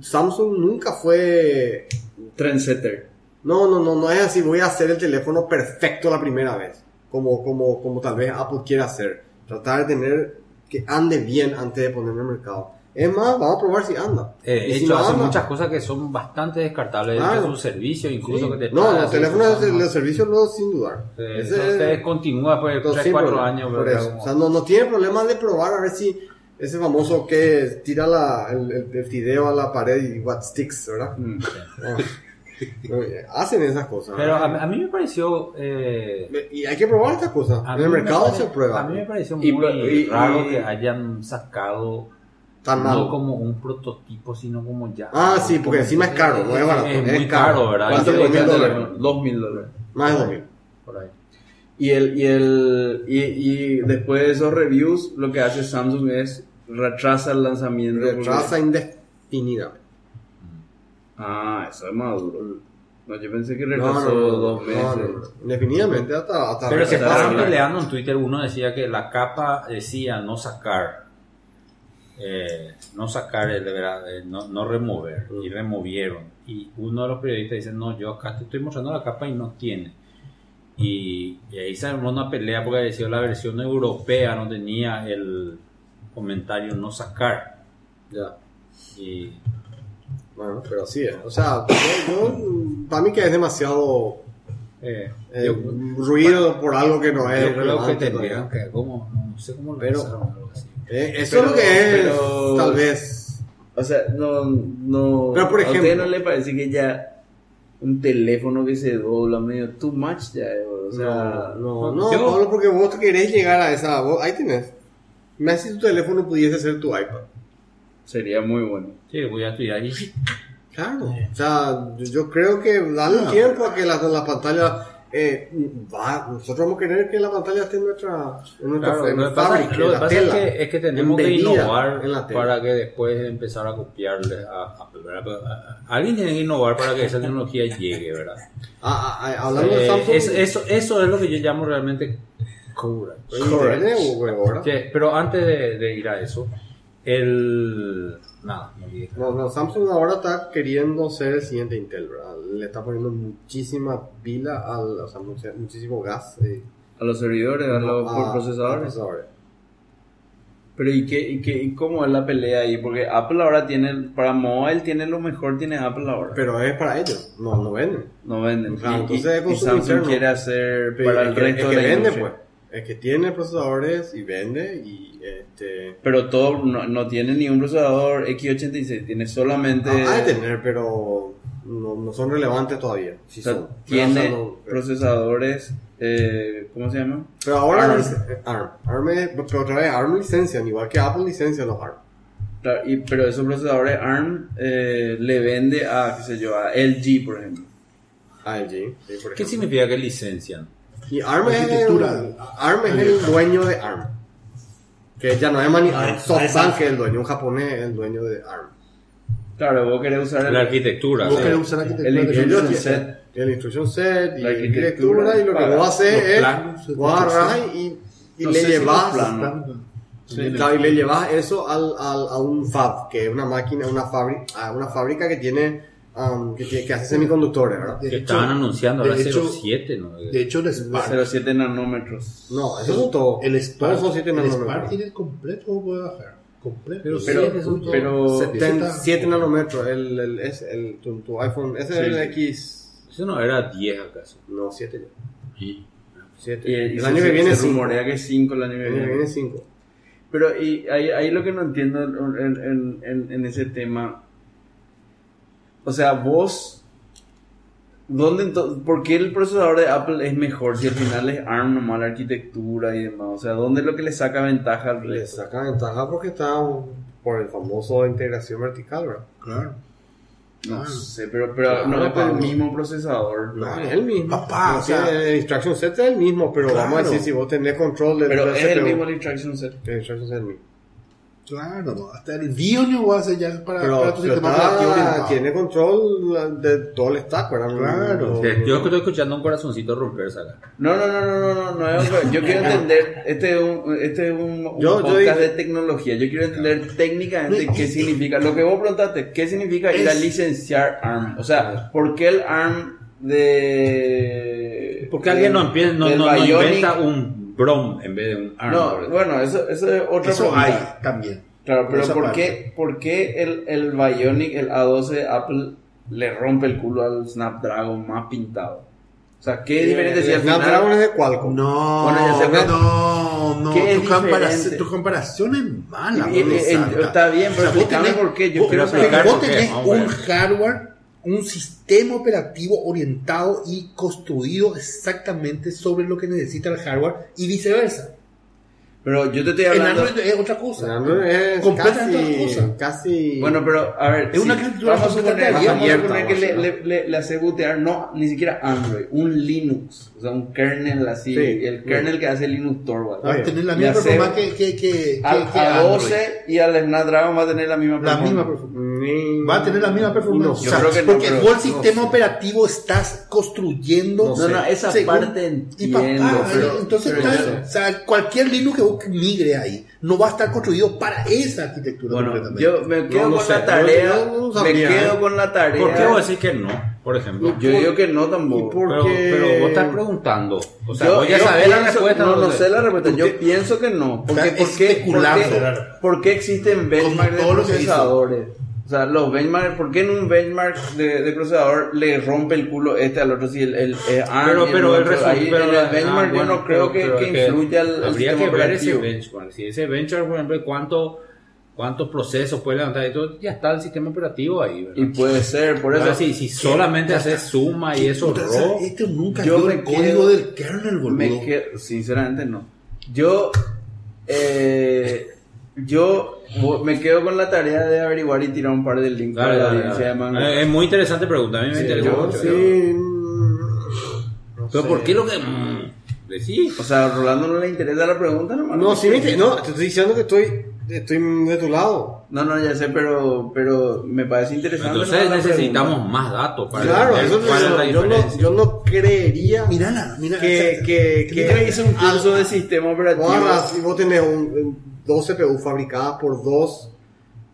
Samsung nunca fue trendsetter. No, no, no, no es así, voy a hacer el teléfono perfecto la primera vez, como, como, como tal vez Apple quiere hacer. Tratar de tener que ande bien antes de ponerlo en el mercado. Es más, vamos a probar si anda. Eh, de si hecho, no hacen muchas cosas que son bastante descartables. Claro. De sus servicios, incluso sí. que te No, los teléfonos de los servicios no, sin dudar. Sí, Ese, eso te descontinúa después de tres, cuatro años. Por eso. Como... O sea, no, no tiene problema de probar a ver si... Ese famoso que tira la, el, el, el fideo a la pared y what sticks, ¿verdad? Mm. Oh. Hacen esas cosas. Pero a, a mí me pareció... Eh, y hay que probar estas cosas. En el mercado pare, se prueba. A mí me pareció muy y, y, raro y, que hayan sacado... Tan mal. No como un prototipo, sino como ya... Ah, como sí, porque encima es caro, no es barato. Es, es muy caro, caro, ¿verdad? Más de dos mil dólares. dos mil dólares. Más de dos mil. Por ahí. Y, el, y, el, y, y después de esos reviews, lo que hace Samsung es... Retrasa el lanzamiento. Retrasa indefinidamente. Ah, eso es maduro. No, yo pensé que retrasó no, no, no, dos meses. No, no, no. Indefinidamente hasta... hasta Pero se estaban peleando en Twitter. Uno decía que la capa decía no sacar. Eh, no sacar, el, eh, no, no remover. Uh-huh. Y removieron. Y uno de los periodistas dice, no, yo acá te estoy mostrando la capa y no tiene. Y, y ahí se armó una pelea porque decía la versión europea no tenía el... comentario no sacar ya y bueno, pero así es, o sea, yo, yo, para mí que es demasiado eh, eh, yo, ruido bueno, por algo que no es creo que tendrían que como no sé cómo lo pero algo así. Eh, eso pero, es lo que es pero, tal vez o sea no no pero por ejemplo, a usted no le parece que ya un teléfono que se dobla medio too much ya o sea no no, no yo, Pablo, porque vos querés llegar a esa vos, ahí tenés. Me si tu teléfono pudiese ser tu iPad. Sería muy bueno. Sí, voy a estudiar ahí. Claro. O sea, yo creo que darle no. tiempo a que la, la pantalla... Eh, va, nosotros vamos a querer que la pantalla esté en nuestra... En nuestra claro, en lo que pasa, fabric, lo que pasa tela, es, que, es que tenemos que innovar para que después empezar a copiarle a Apple. Alguien tiene que innovar para que esa tecnología llegue, ¿verdad? Ah, ah, hablando eh, de Samsung... Es, eso, eso es lo que yo llamo realmente... Courage. Courage. Pero antes de, de ir a eso, el nada, no, no, Samsung ahora está queriendo ser el siguiente Intel, ¿verdad? Le está poniendo muchísima pila al, o sea, muchísimo gas eh. a los servidores, a los a, procesadores. procesadores. Pero y qué y qué y cómo es la pelea ahí, porque Apple ahora tiene para mobile tiene lo mejor tiene Apple ahora. Pero es para ellos, no no venden, no venden. Claro, y, entonces y, y Samsung quiere hacer para el, el resto que, el que de la industria. Pues. Es que tiene procesadores y vende y este... Pero todo, no, no tiene ni un procesador equis ochenta y seis, tiene solamente... Ah, hay que tener, pero no, no son relevantes todavía. Sí o sea, son. Tiene pero, o sea, no, pero, procesadores, eh, ¿cómo se llama? Pero ahora ARM. ARM, ARM es, pero otra vez ARM licencian, igual que Apple licencia los ARM. Claro, y, pero esos procesadores ARM eh, le vende a, qué sé yo, a L G, por ejemplo. A L G, sí, por ejemplo. ¿Qué significa que licencian? Y ARM es, el, ARM es el dueño de ARM. Que ya no es Manning. SoftBank es el dueño. Un japonés es el dueño de ARM. Claro, vos querés usar el, la arquitectura. Vos querés usar la arquitectura. El instruction set. El instruction set y la arquitectura. Y lo que vos haces es. Vos agarrás y, y no le llevas. Si y, claro, y le llevas eso al, al, a un fab. Que es una máquina, una fábrica, una fábrica que tiene. Um, que, que hace semiconductores, ¿verdad? Que estaban anunciando ahora cero siete, ¿no? De hecho, el Spark. cero siete nanómetros. No, eso es todo. El Spark, son siete nanómetros. El Spark tiene el completo, puede bajar. Completo. Pero, pero, pero siete nanómetros. El, el, el, el, tu, tu iPhone, ese sí. Es el X. Eso no era diez acaso. No, siete ya. Sí. siete. Y el, el, el año que viene se rumorea que es cinco, el año que viene es cinco. Pero y, ahí, ahí lo que no entiendo en, en, en, en ese tema. O sea, vos ¿Dónde entonces, por qué el procesador de Apple es mejor si al final es ARM nomás la arquitectura y demás? O sea, ¿dónde es lo que le saca ventaja al resto? Le saca ventaja porque está por el famoso integración vertical, ¿verdad? Claro. No, no sé, pero, pero claro, no es el mismo procesador. No, no es el mismo. Papá, o sea, el instruction set es el mismo, pero claro, vamos a decir, si vos tenés control del... Pero es el mismo el instruction set. El instruction set es el mismo. Claro, hasta el V I O N va a ser ya para, pero, para tu sistema operativo. Tiene control de todo el stack, ¿verdad? Claro. Sí, yo estoy escuchando un corazoncito romperse acá. No, no, no, no, no, no, no. Yo quiero entender, este es un, este es un, un yo, podcast yo, de tecnología. Yo quiero entender claro. técnicamente qué significa. Lo que vos preguntaste, ¿qué significa ir a licenciar ARM? O sea, ¿por qué el ARM de... Porque alguien no empieza, no, no, no inventa un... Brom en vez de un ARM. No, bueno, eso, eso es otra eso pregunta. Eso hay también. Claro, pero ¿por qué, ¿por qué el, el Bionic, el A doce Apple, le rompe el culo al Snapdragon más pintado? O sea, ¿qué es diferente? Eh, si el Snapdragon es de Qualcomm. No, bueno, el no, no. ¿Qué tu, comparación, tu comparación es mala. Y, no el, el, está bien, pero o sea, explícame por qué. Yo vos, quiero explicar vos tenés por qué. un hardware, un sistema operativo orientado y construido exactamente sobre lo que necesita el hardware y viceversa. Pero yo te estoy hablando... En Android es otra cosa. Android es completamente otra cosa. Casi... Bueno, pero a ver... Es una arquitectura sí, completamente abierta. Vamos a suponer que le, le, le, le hace bootear, no, ni siquiera Android, un Linux. O sea, un kernel así. Sí, el kernel sí. que hace Linux Torvalds. Va a tener la misma performance que, que, que, al, que, que A doce y al Snapdragon va a tener la misma performance. La misma performance. Va a tener la misma performance. No, yo o sea, creo que no, porque vos el sistema no operativo estás construyendo... No, sé, no, esa según, parte entiendo. Y papá, pero, entonces, pero claro, o sea, cualquier Linux que que migre ahí, no va a estar construido para esa arquitectura. Bueno, yo me quedo no, no con sé, la tarea, no, no me quedo con la tarea. ¿Por qué vos decís que no? Por ejemplo, yo por, digo que no tampoco. Porque... Pero, pero vos estás preguntando. O sea, yo, voy a saber la respuesta. No, no sé la respuesta. Yo porque, pienso que no. Porque, ¿por qué, porque, porque existen benchmarks de procesadores? O sea, los benchmarks, ¿por qué en un benchmark de, de procesador le rompe el culo este al otro si el, el, el ARM? Pero, el pero, el resultado, ahí, pero en el benchmark ah, bueno, yo no creo que, que, que influya al habría sistema que ver operativo. Ese benchmark. Si ese benchmark, por ejemplo, cuánto, cuántos procesos puede levantar y todo, ya está el sistema operativo ahí, ¿verdad? Y puede ser, por eso. Claro, si, si solamente haces suma y eso roba. Esto nunca yo el código del kernel, boludo. Sinceramente no. Yo, eh, yo... me quedo con la tarea de averiguar y tirar un par de links para la audiencia de Mango. Es muy interesante pregunta, a mí me sí, interesa mucho. Sí, no pero sé. ¿Por qué lo que decís? O sea, ¿a Rolando no le interesa la pregunta? No, no sí, me no, te estoy diciendo que estoy, estoy de tu lado. No, no, ya sé, pero, pero me parece interesante. Entonces necesitamos pregunta. más datos para claro, eso cuál es la yo diferencia. No, yo no creería mirala, mirala, que, que, que, que, que hice un curso de sistema operativo. Ahora, si vos tenés un... un dos C P U fabricadas por dos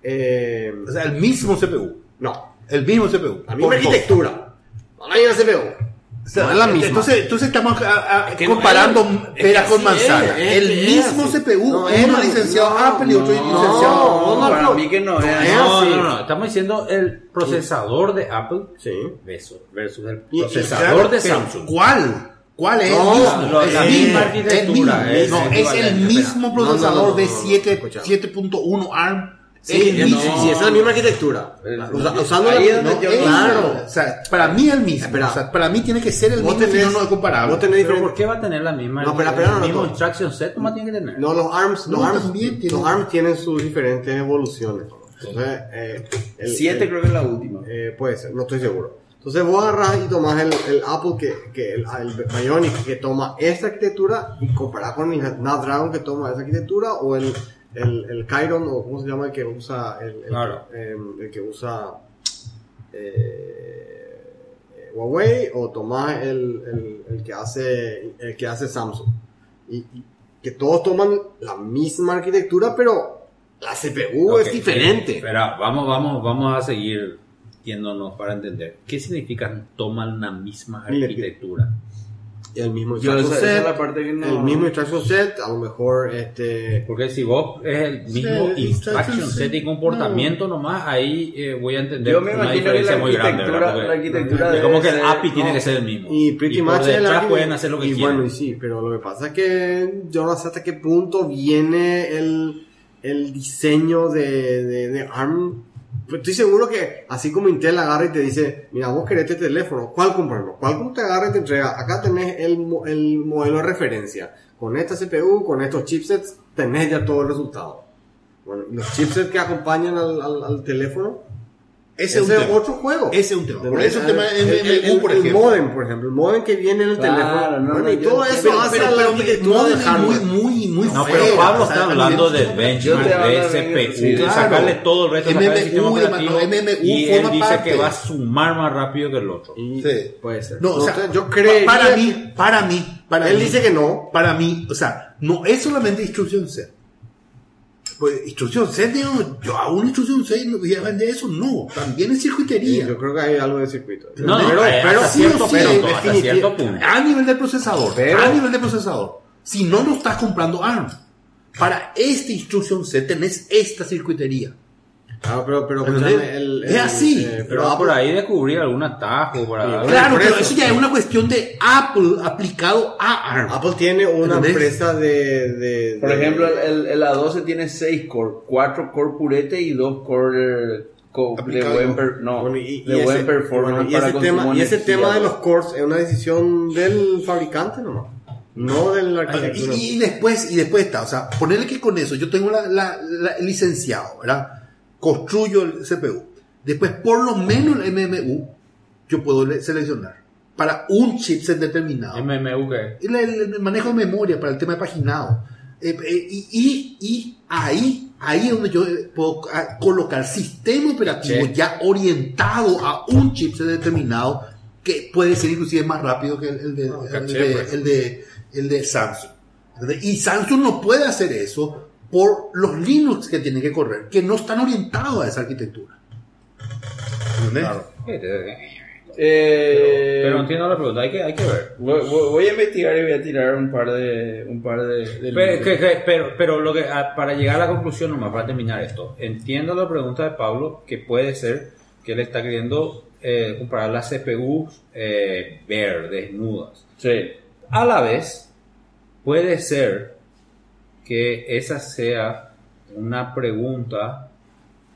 eh, o sea el mismo C P U no el mismo C P U la misma arquitectura no hay una C P U o sea, no es la misma entonces, entonces estamos a, a, es que comparando no peras es que con manzanas es, el es, mismo es, C P U no, es uno licenciado no, Apple y otro no, licenciado no, no, para no, mí que no es no, no, no, no estamos diciendo el procesador de Apple sí. versus, versus el procesador de Samsung ¿cuál? ¿Cuál es no, el mismo? Lo, es la misma arquitectura. Es, no, es el mismo procesador de siete punto uno ARM. Sí, es el mismo. No, sí, es la misma arquitectura. O sea, usando la misma. No, claro. O sea, para mí es el mismo. Espera, o sea, para mí tiene que ser el mismo. Tenés, no es comparable. Pero ¿por qué va a tener la misma? No, pero, pero, el no, mismo no, instruction set nomás tiene que tener. No, los ARMs, los no, ARMs, bien, tienen, los ARMs tienen sus diferentes evoluciones. Entonces, eh, el siete creo que es la última. Eh, puede ser, no estoy seguro. Entonces vos agarrás y tomás el, el Apple, que, que el, el Bionic que toma esa arquitectura y comparás con el Snapdragon que toma esa arquitectura o el, el, el Chiron o cómo se llama el que usa el, el, claro. eh, el que usa eh, Huawei o tomás el, el, el que hace el que hace Samsung y, y que todos toman la misma arquitectura pero la C P U okay, es diferente. Espera, vamos, vamos, vamos a seguir. Para entender qué significa toman la misma arquitectura y el mismo instruction set, no... el mismo instruction set, a lo mejor este porque si vos es el mismo sí, instruction set y comportamiento no. nomás ahí eh, voy a entender yo una diferencia muy grande la arquitectura de como que el A P I no, tiene que ser el mismo y pretty y much por detrás pueden hacer lo que y quieran bueno, y sí, pero lo que pasa es que yo no sé hasta qué punto viene el el diseño de de, de ARM Estoy seguro que así como Intel agarra y te dice, mira, vos querés este teléfono, Qualcomm, por ejemplo, Qualcomm te agarra y te entrega, acá tenés el, el modelo de referencia, con esta C P U, con estos chipsets, tenés ya todo el resultado. Bueno, los chipsets que acompañan al, al, al teléfono, ese es otro juego. Ese es un tema. Por eso el tema es por ejemplo. El modem, por ejemplo, el modem que viene en el teléfono. Bueno, y todo eso hace a la arquitectura de hardware muy, muy feo. No, pero Pablo está hablando de benchmark, de C P U, sacarle todo el resto del sistema operativo. Y él dice que va a sumar más rápido que el otro. Sí, puede ser. No, o sea, yo creo. Para mí, para mí, para él dice que no. Para mí, o sea, no es solamente instrucción C. Pues instrucción C, digo, yo a una instrucción C no voy a vender eso, no, también es circuitería. Sí, yo creo que hay algo de circuito. No, pero, pero, pero hasta sí cierto, sí, pero hasta cierto punto. A nivel de procesador, pero, a nivel de procesador, si no, no estás comprando ARM. Para esta instrucción C tenés esta circuitería. Ah, pero, pero, pero el, el, es así. Eh, pero ah, por ahí descubrir algún atajo. Para claro, pero eso ya es una cuestión de Apple aplicado a ARM. Apple tiene una ¿entendés? Empresa de, de, por de, ejemplo, el, el A doce tiene seis core, cuatro core purete y dos core co, de buen, per, no, bueno, y, de y buen ese, performance. Bueno, y, para ese tema, y ese tema de los cores es una decisión del fabricante nomás. No de la arquitectura. Y, y después, y después está, o sea, ponerle que con eso yo tengo la, la, la licenciado, ¿verdad? Construyo el C P U. Después, por lo menos el M M U, yo puedo seleccionar para un chipset determinado. ¿M M U qué? El, el manejo de memoria para el tema de paginado. Eh, eh, y, y, y ahí, ahí es donde yo puedo colocar sistema operativo sí. ya orientado a un chipset determinado que puede ser inclusive más rápido que el, el, de, no, el, caché, de, pues. el, de, el de Samsung. Y Samsung no puede hacer eso por los Linux que tienen que correr, que no están orientados a esa arquitectura. ¿Entendés? Claro. Eh, pero, pero entiendo la pregunta, hay que, hay que ver. Voy, voy a investigar y voy a tirar un par de... Un par de, de pero, que, que, pero, pero lo que, para llegar a la conclusión, nomás para terminar esto, entiendo la pregunta de Pablo, que puede ser que él está queriendo eh, comparar las C P Us eh, verdes, nudas. Sí. A la vez, puede ser que esa sea una pregunta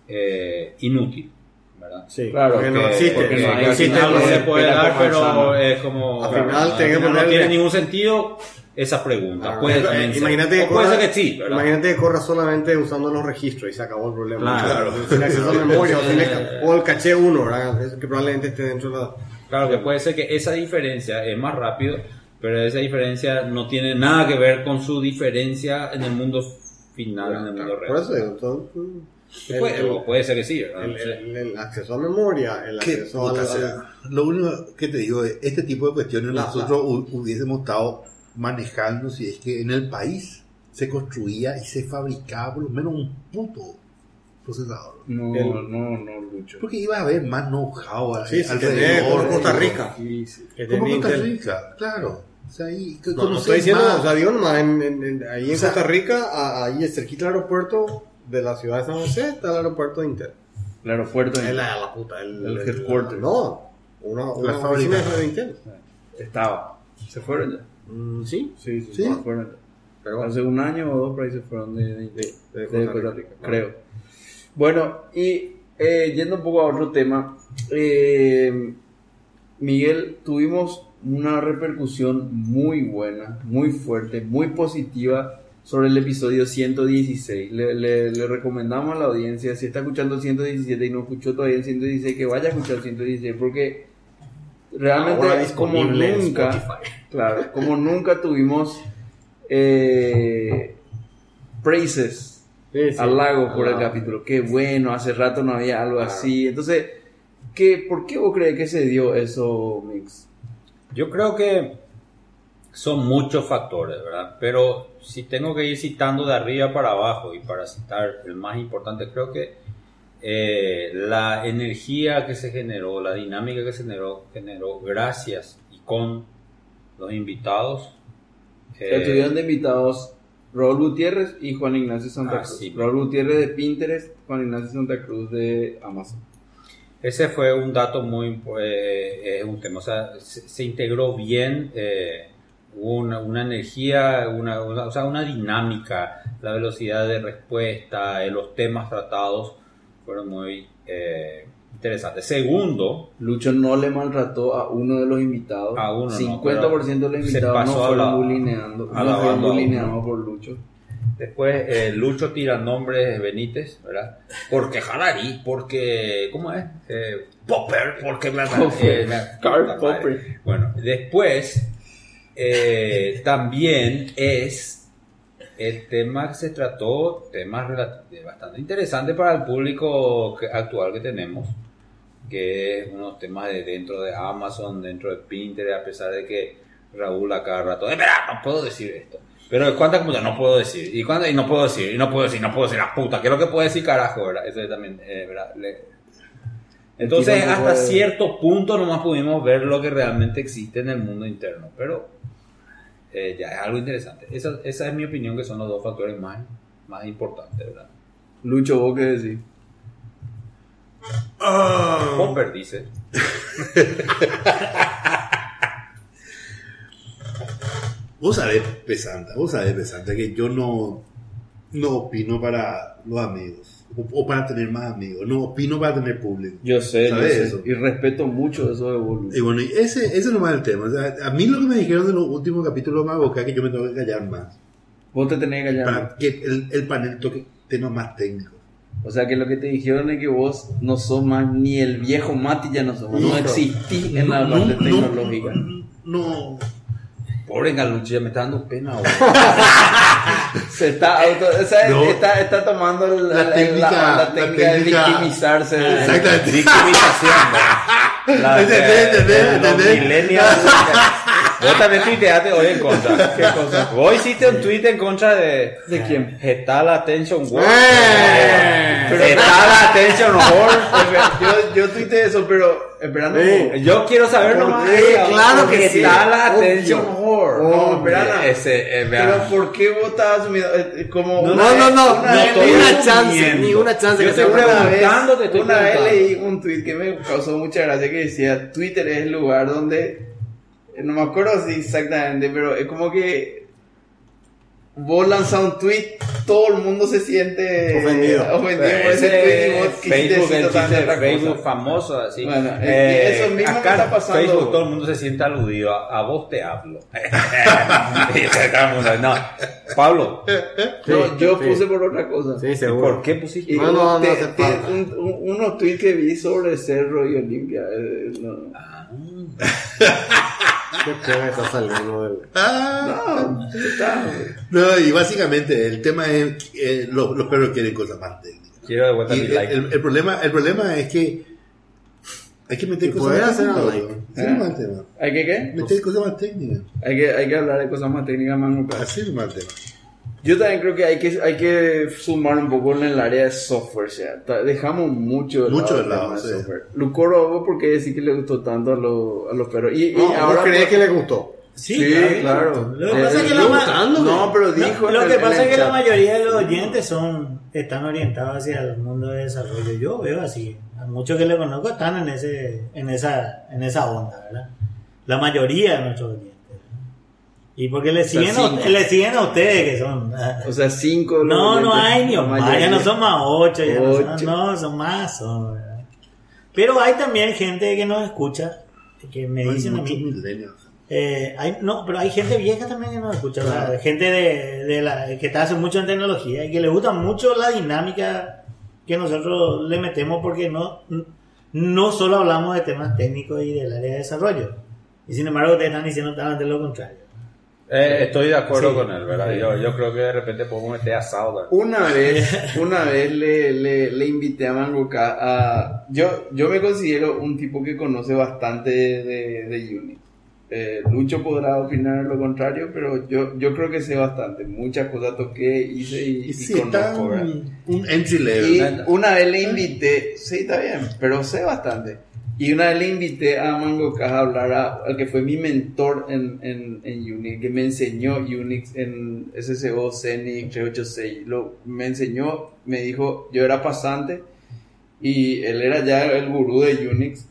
eh, inútil, ¿verdad? Sí, claro, porque, porque no existe, porque no, no existe, no se puede dar, pero es como al final, al final no tiene ningún sentido esa pregunta. Ah, puede, eh, imagínate que corra, puede ser que sí, ¿verdad? Imagínate que corra solamente usando los registros y se acabó el problema. Claro, claro. Sin acceso a memoria o, tiene, o el caché uno, ¿verdad? Que probablemente esté dentro de la. Claro, que puede ser que esa diferencia es más rápido. Pero esa diferencia no tiene nada que ver con su diferencia en el mundo final, en el mundo real. Por eso digo, todo, el, puede, el, puede ser que sí, ¿verdad? El, el, el acceso a memoria, el acceso a la, sea, lo único que te digo es, este tipo de cuestiones la, nosotros la. hubiésemos estado manejando si es que en el país se construía y se fabricaba por lo menos un puto procesador. No, el, no, no, Lucho. Porque iba a haber más know-how al, sí, sí, alrededor. Como Costa Rica. Sí, sí. Como Costa Rica, claro. O sea, ahí, no, no estoy diciendo, más. O sea, digo nomás, en, en, en, ahí en o sea, Costa Rica, ahí es cerquita del aeropuerto de la ciudad de San José, está el aeropuerto de Intel. El aeropuerto de Intel. La, la puta, el, el, el headquarter. No, una, una la oficina de Intel. Estaba. ¿Se fueron ya? Mm, sí. Sí, sí, sí. Se fueron. Pero hace un año o dos por ahí se fueron de, de, de, de, de Costa Rica, Rica creo. Claro. Bueno, y eh, yendo un poco a otro tema, eh, Miguel, tuvimos una repercusión muy buena, muy fuerte, muy positiva sobre el episodio ciento dieciséis. Le, le, le recomendamos a la audiencia, si está escuchando el ciento diecisiete y no escuchó todavía el ciento dieciséis, que vaya a escuchar el ciento dieciséis, porque realmente es como nunca, claro, como nunca tuvimos eh, praises, sí, sí, halago por ah, el capítulo. Qué bueno, hace rato no había algo claro. así. Entonces, ¿qué, ¿por qué vos crees que se dio eso, Mix? Yo creo que son muchos factores, ¿verdad? Pero si tengo que ir citando de arriba para abajo y para citar el más importante, creo que eh, la energía que se generó, la dinámica que se generó, generó gracias y con los invitados. Eh, Estuvieron de invitados Raúl Gutiérrez y Juan Ignacio Santa ah, Cruz. Sí. Raúl Gutiérrez de Pinterest, Juan Ignacio Santa Cruz de Amazon. Ese fue un dato muy, eh, eh, un tema, o sea, se, se integró bien, eh, una, una energía, una, una, o sea, una dinámica, la velocidad de respuesta, eh, los temas tratados, fueron muy eh, interesantes. Segundo, Lucho no le maltrató a uno de los invitados. A uno, cincuenta por ciento no, de los invitados no fueron bulineando. No fueron bulineados por Lucho. Después eh, Lucho tira nombres de Benítez, ¿verdad? Porque Harari, porque... ¿Cómo es? Eh, Popper, porque... Me, eh, me, Karl Popper. Bueno, después eh, también es el tema que se trató, temas bastante interesantes para el público que, actual que tenemos, que es unos temas de dentro de Amazon, dentro de Pinterest, a pesar de que Raúl a cada rato, ¡espera, no puedo decir esto! Pero cuántas cosas no puedo decir, y cuántas, y no puedo decir, y no puedo decir, no puedo decir, las putas, ¿qué es lo que puedo decir, carajo? ¿Verdad? Eso es también, eh, ¿verdad? Le... Entonces, hasta cierto punto nomás pudimos ver lo que realmente existe en el mundo interno, pero eh, ya es algo interesante. Esa, esa es mi opinión, que son los dos factores más, más importantes, ¿verdad? Lucho, ¿vos qué decís? Oh. Popper dice. Vos sabés, Pesanta, vos sabés, Pesanta, que yo no, no opino para los amigos, o, o para tener más amigos, no opino para tener público. Yo sé, yo sé. Eso. Y respeto mucho eso de vos. Y bueno, y ese, ese es lo más del tema. O sea, a mí lo que me dijeron de los últimos capítulos de Mago, que es que yo me tengo que callar más. Vos te tenés que callar para más. Para que el, el panel toque temas más técnicos. O sea, que lo que te dijeron es que vos no sos más, ni el viejo Mati ya no sos más, no, no existís no, en la parte no, tecnológica. No... no, no. Pobre Galucho, ya me está dando pena ahora. Se está auto, o sea, no, está, está tomando el, la, el, técnica, la, la, técnica la técnica de victimizarse. Exactamente. Victimización. La, de, de, de, de, de, de. Los millennials. Vos también tuiteaste hoy en contra. ¿Qué cosa? Vos hiciste un tweet en contra de... ¿De quién? Está la attention war. Está la attention war. Yo, yo tuiteé eso, pero... Esperando. Sí. Yo quiero saber nomás. Claro que sí. Está la attención. No, esperando. Ese, eh, pero ¿por qué vos estabas asumiendo? Eh, como no, no, no, no. Una no, ni una chance, ni una chance. Yo que estoy preguntándote. Una vez, una vez leí un tweet que me causó mucha gracia que decía: Twitter es el lugar donde... No me acuerdo si exactamente, pero es como que... Vos lanzás un tweet, todo el mundo se siente ofendido, ofendido por ese tweet, y vos Facebook, el chiste de Facebook cosa. Famoso, así. Bueno, eh, eso mismo acá me está pasando. Facebook, todo el mundo se siente aludido, a, a vos te hablo. No, Pablo. Sí, no, yo sí. Puse por otra cosa. Sí, seguro. ¿Por qué pusiste? No, no, no, te, no te, un, un, unos tweets que vi sobre Cerro y Olimpia. Eh, no. Ah. No, y básicamente el tema es que eh, los, los perros quieren cosas más técnicas. Quiero y el, like. el, el problema el problema es que hay que meter cosas más técnicas. ¿Eh? ¿Hay que qué? Meter pues, cosas más técnicas. Hay que hay que hablar de cosas más técnicas, Mango. Así es más tema. Yo también creo que hay que hay que sumar un poco en el área de software, o sea, dejamos mucho de mucho lado, de lado de sí. software. Lucoro, ¿por qué decir que le gustó tanto a los a los perros? Y, no, y ahora crees por... que le gustó. Sí, sí, claro. Lo que pasa es que la mayoría No, pero dijo Lo que pasa es que la mayoría de los oyentes son están orientados hacia el mundo de desarrollo. Yo veo así, a muchos que le conozco están en ese en esa en esa onda, ¿verdad? La mayoría de nuestros oyentes. Y porque le siguen, o sea, a, le siguen a ustedes que son... O sea, cinco... No, no hay ni más, ya no son más ocho, ya ocho. No, son, no son más, son, ¿verdad? Pero hay también gente que nos escucha, que me no dicen a mí... Eh, hay, no, pero hay gente vieja también que nos escucha, claro. Gente de, de la, que está hace mucho en tecnología y que le gusta mucho la dinámica que nosotros le metemos porque no, no solo hablamos de temas técnicos y del área de desarrollo. Y sin embargo, ustedes están diciendo totalmente lo contrario. Eh, estoy de acuerdo sí, con él, ¿verdad? Sí. Yo, yo creo que de repente podemos meter asado, ¿verdad? Una vez, una vez le, le, le invité a MangoCast a... Yo, yo me considero un tipo que conoce bastante de, de Unix. Eh, Lucho podrá opinar lo contrario, pero yo, yo creo que sé bastante. Muchas cosas toqué, hice y, y sí, conozco, ¿verdad? Un entry level. Y ¿verdad? Una vez le invité... Sí, está bien, pero sé bastante. Y una vez le invité a MangoCast a hablar a, al que fue mi mentor en, en, en Unix, que me enseñó Unix en S S O, C N I C, tres ochenta y seis. Lo, me enseñó, me dijo, yo era pasante y él era ya el gurú de Unix.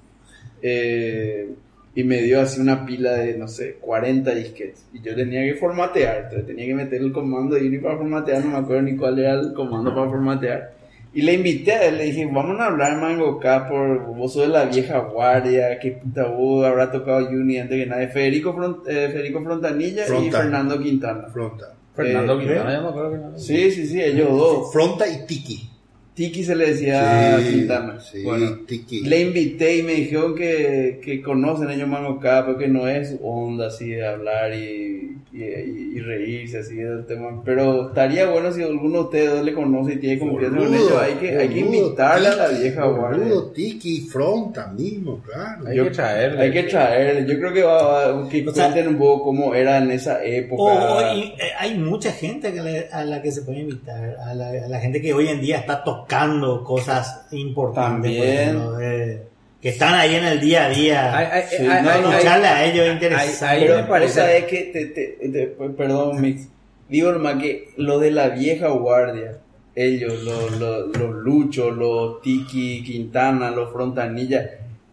Eh, y me dio así una pila de, no sé, cuarenta disquetes. Y yo tenía que formatear, tenía que meter el comando de Unix para formatear, no me acuerdo ni cuál era el comando para formatear. Y le invité a él, le dije, vamos a hablar, Mango, acá, por vos sos de la vieja guardia, qué puta uh, habrá tocado Juni antes que nadie. Federico, Front, eh, Federico Frontanilla Fronta. y Fernando Quintana. Fronta. Fernando eh, Quintana, ya me acuerdo que no. Sí, sí, sí, ellos dos. Fronta y Tiki. Tiki se le decía sí, a Quintana. Sí, bueno, Tiki. Le invité y me dijeron que, que conocen ellos MangoCast, pero que no es onda así de hablar y, y, y reírse así del tema. Pero estaría bueno si alguno de ustedes dos le conoce y tiene confianza con ellos. Hay que, hay que invitarle a la vieja guardia. Tiki, Fronta mismo, claro. Hay yo, que traerle. Hay que traerle. Yo creo que va a que cuenten un poco cómo era en esa época. Oh, oh, y, hay mucha gente que le, a la que se puede invitar. A la, a la gente que hoy en día está tocando. Buscando cosas importantes, por ejemplo, eh, que están ahí en el día a día. Hay, hay, sí, hay, no, hay, no, charla hay, a ellos es interesante. Pero me parece, o sea, es que, te, te, te, perdón, Mix, digo nomás que lo de la vieja guardia, ellos, los lo, lo Lucho, los Tiki, Quintana, los Frontanilla,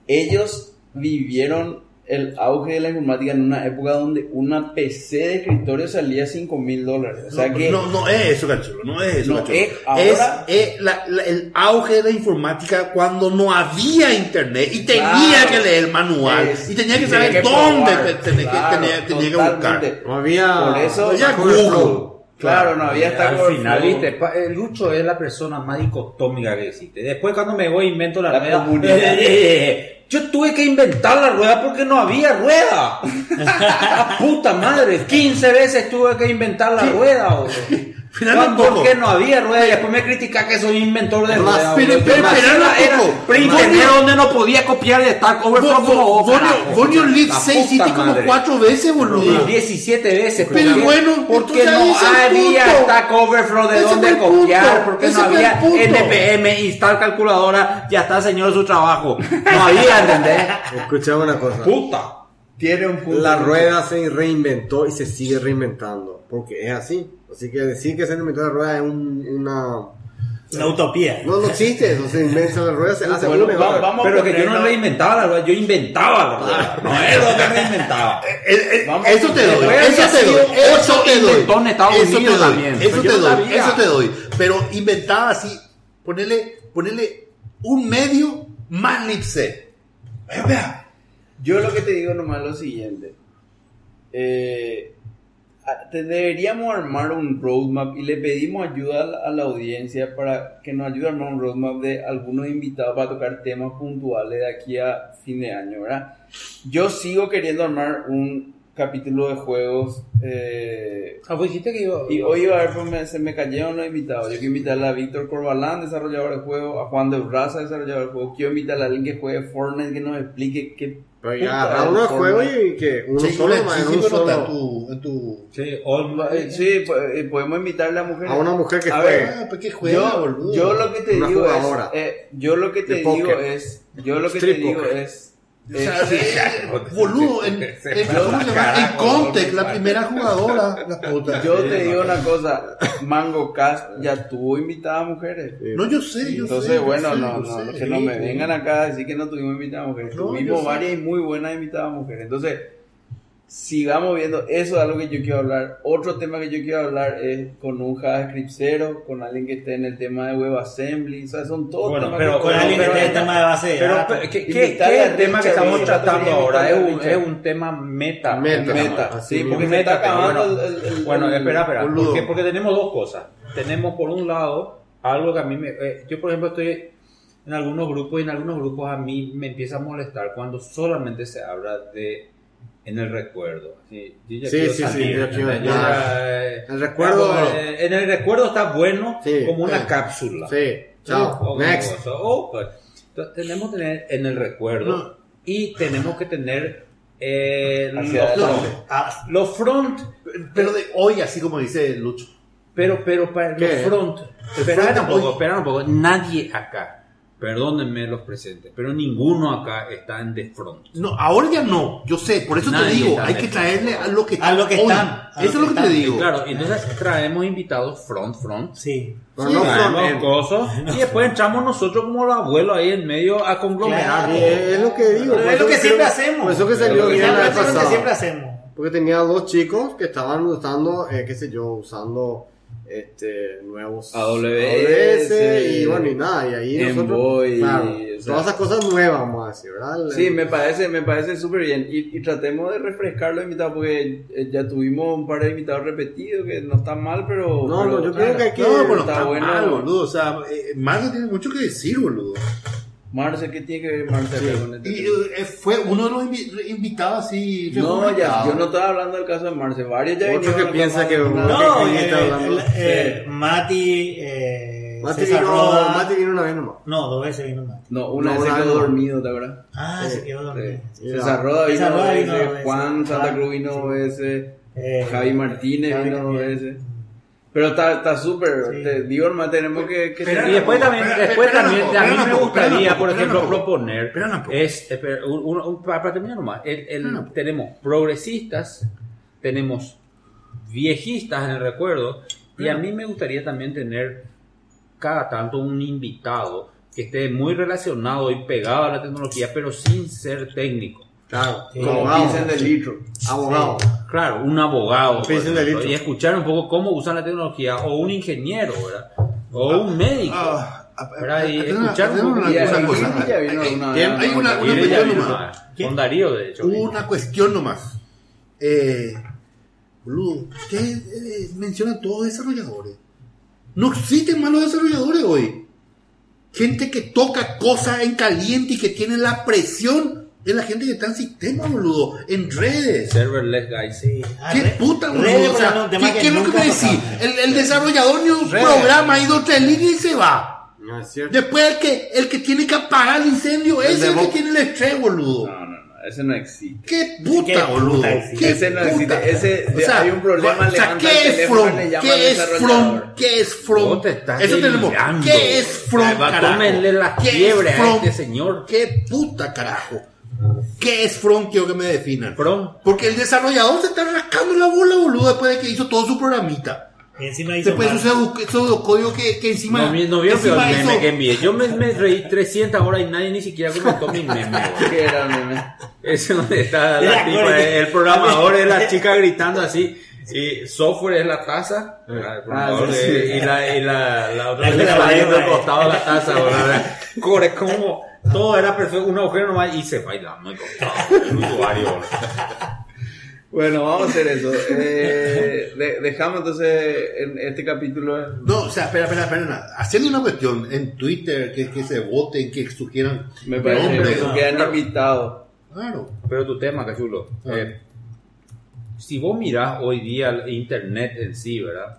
ellos vivieron el auge de la informática en una época donde una P C de escritorio salía cinco mil dólares. O sea no, que no, no es eso, cachulo, no es eso. No, es, ahora, es, es la, la, el auge de la informática cuando no había internet y tenía claro, que leer el manual es, y tenía que saber que dónde probar, te, te, claro, te, tenía, tenía que buscar. No había, por eso, no había Google. Claro, no había hasta al final, viste, Lucho es la persona más dicotómica que existe. Después cuando me voy invento la, la rueda, eh, eh, eh, yo tuve que inventar la rueda porque no había rueda. La puta madre, quince veces tuve que inventar la sí. rueda, oye. Finalmente no, porque no había rueda y después me critica que soy inventor de ruedas. Pero, pero, pero, era printer donde no podía copiar de Stack Overflow. Bonio Leaf seis siete como cuatro veces, boludo. diecisiete veces. Pero bueno, porque no había Stack Overflow de donde copiar. Porque no había N P M, instalar calculadora, ya está, señor, su trabajo. No había, ¿entendés? Escuchame una cosa. Puta. Tiene un punto. La rueda se reinventó y se sigue reinventando. Porque es así. Así que decir que se inventó la rueda es un, una... una utopía. No, no existe eso. Se inventa la rueda, se hace bueno, mejor. Vamos, pero que yo no reinventaba la rueda, yo inventaba la rueda. No es lo que reinventaba. Eso te doy. Eso te doy. Eso te doy. Eso te doy. Eso te doy. Eso te doy. Pero inventaba así. Ponerle, ponerle un medio más lipse. Vea. Yo lo que te digo nomás es lo siguiente. Eh, deberíamos armar un roadmap y le pedimos ayuda a la audiencia para que nos ayude a armar un roadmap de algunos invitados para tocar temas puntuales de aquí a fin de año, ¿verdad? Yo sigo queriendo armar un capítulo de juegos. Eh, ah, pues dijiste que iba. Y hoy iba a ver, pues me, se me cayeron los invitados. Yo quiero invitarle a Víctor Corbalán, desarrollador de juegos, a Juan de Braza, desarrollador de juegos. Quiero invitarle a alguien que juegue Fortnite, que nos explique qué. Oye, agarrar unos juegos y que uno sí, solo, sí, más sí, uno pero solo. Está tu, en tu... Sí, all, eh, sí, podemos invitarle a mujeres. A una mujer que juegue. Ah, pues que juegue, yo, yo lo que te una digo jugadora. es... Eh, yo lo que te digo poker. es... Yo lo que Strip te digo poker. es... es o sea, sí, sí, boludo, en, en, en Contec, la primera jugadora, la puta. Yo te digo una cosa, MangoCast ya tuvo invitadas mujeres. No, yo sé, yo Entonces, sé. Entonces, bueno, sé, no, no, sé, que no me vengan acá a decir que no tuvimos invitadas mujeres. No, tuvimos varias y muy buenas invitadas mujeres. Entonces, sigamos viendo, eso es algo que yo quiero hablar. Otro tema que yo quiero hablar es con un JavaScript cero, con alguien que esté en el tema de WebAssembly, o sea, son todos bueno, temas pero que con como, alguien pero que esté en el tema de base de datos. Pero, pero ¿qué, qué, ¿qué el tema que estamos bien, tratando ahora? Es un, es un tema meta. Meta, meta sí, porque se está acabando el, el, el, bueno, espera, espera, porque, porque tenemos dos cosas. Tenemos por un lado algo que a mí me... Eh, yo por ejemplo estoy en algunos grupos y en algunos grupos a mí me empieza a molestar cuando solamente se habla de... en el recuerdo. Sí, yo sí, sí, salir, sí, yo quiero, yo, eh, el recuerdo. Claro, eh, en el recuerdo está bueno sí, como una eh, cápsula. Sí, chao. O, next. O, pues, entonces, tenemos que tener en el recuerdo no. y tenemos que tener eh, los, no, los front. Pero de hoy, así como dice Lucho. Pero, pero para ¿Qué? los front. Esperad un poco, esperad un poco. Nadie acá. Perdónenme los presentes, pero ninguno acá está en the front. No, ahora ya no, yo sé, por eso Nadie te digo, hay que traerle a lo que, a lo que están. A eso lo que es lo que, que te digo. Claro, entonces traemos invitados front, front. Sí. Pero sí, no front, cosas, no, y después entramos nosotros como los abuelos ahí en medio a conglomerar. Claro, es lo que digo. Es lo que siempre hacemos. Por eso que salió bien la vez pasada. Porque tenía dos chicos que estaban usando, eh, qué sé yo, usando... este, nuevos A W S, A W S y bueno, y nada, y ahí nosotros, Boy, claro, o sea, todas esas cosas nuevas, vamos a decir, ¿verdad? Sí, me parece, me parece súper bien, y, y tratemos de refrescar los invitados, porque ya tuvimos un par de invitados repetidos, que no está mal, pero... No, pero, no, yo claro, creo que aquí no, pero está, está bueno, mal, boludo, o sea, eh, Marce tiene mucho que decir, boludo. Marce, ¿qué tiene que ver Marce sí. con este? Y eh, fue uno de los invi- invitados así. No, ya, yo no estaba hablando del caso de Marce. Varios ya vinieron. Otro que piensa que... No, no que, eh, está hablando. Eh, eh, Mati, eh, Mati César vino, Roda. Mati vino una vez nomás. No, dos veces vino Mati. No, una no, vez se quedó dormido, ¿te acuerdas? Ah, eh, se quedó dormido. Eh, César Roda vino dos veces. Juan Santa Cruz vino dos veces. Eh, Javi Martínez vino dos veces. Pero está súper, sí. Te digo, hermano, tenemos que... que y después también, pera, después pera, también pera, a mí pera, me gustaría, pera, por ejemplo, pera, proponer, pera, es, espera, un, un, un, para terminar nomás, el, el, tenemos progresistas, tenemos viejistas en el recuerdo, y a mí me gustaría también tener cada tanto un invitado que esté muy relacionado y pegado a la tecnología, pero sin ser técnico. Claro, sí. Como piensen del litro, abogado. Sí. Claro, un abogado. Piensen del litro. Y escuchar un poco cómo usan la tecnología, o un ingeniero, ¿verdad? O ah, un médico. Ah, ah, ¿verdad? Y escuchar un poco. Hay una cuestión nomás. Con Darío, de hecho. Una cuestión nomás. Eh, boludo, ustedes eh, mencionan todos desarrolladores. No existen malos desarrolladores hoy. Gente que toca cosas en caliente y que tiene la presión. Es la gente que está en sistema, boludo, en redes. Serverless, guys. Sí. Ah, ¿Qué red, puta, boludo? O sea, ¿qué, ¿qué es lo que me decís? El, el desarrollador ni un redes. Programa y dos, tres líneas y se va. No es cierto. Después el que, el que tiene que apagar el incendio, el ese es el que tiene el estrés, boludo. No, no, no, ese no existe. ¿Qué puta, ¿Qué boludo? Puta ¿Qué ese puta? No existe. Ese, o sea, hay un problema, o sea, ¿qué es from? ¿Qué es from? ¿Qué es from? Eso tenemos. ¿Qué es from, carajo? Tómenle la quiebre a este señor. ¿Qué puta, carajo? ¿Qué es From? Quiero que me definan. From. Porque el desarrollador se está rascando la bola, boludo, después de que hizo todo su programita. Y encima hizo después su pseudocódigo que, que encima. No, no vio el meme que envié. Yo me, me reí trescientas horas y nadie ni siquiera comentó mi meme. ¿Qué era el meme? Es donde está la tipa. El programador es la chica gritando así. Y software es la taza, ah, sí, sí. Y la, y la, la otra es el costado de la taza, ¿verdad? Corre, como todo era perfecto, un agujero nomás y se bailando el costado del usuario. Bueno, vamos a hacer eso. Eh, de, dejamos entonces en este capítulo. No, o sea, espera, espera, espera. Haciendo una cuestión en Twitter, que, que se voten, que sugieran. Me parece nombres, que sugieran no, invitados. Claro. Pero tu tema, cachulo. Ah. Eh, Si vos mirás hoy día el internet en sí, ¿verdad?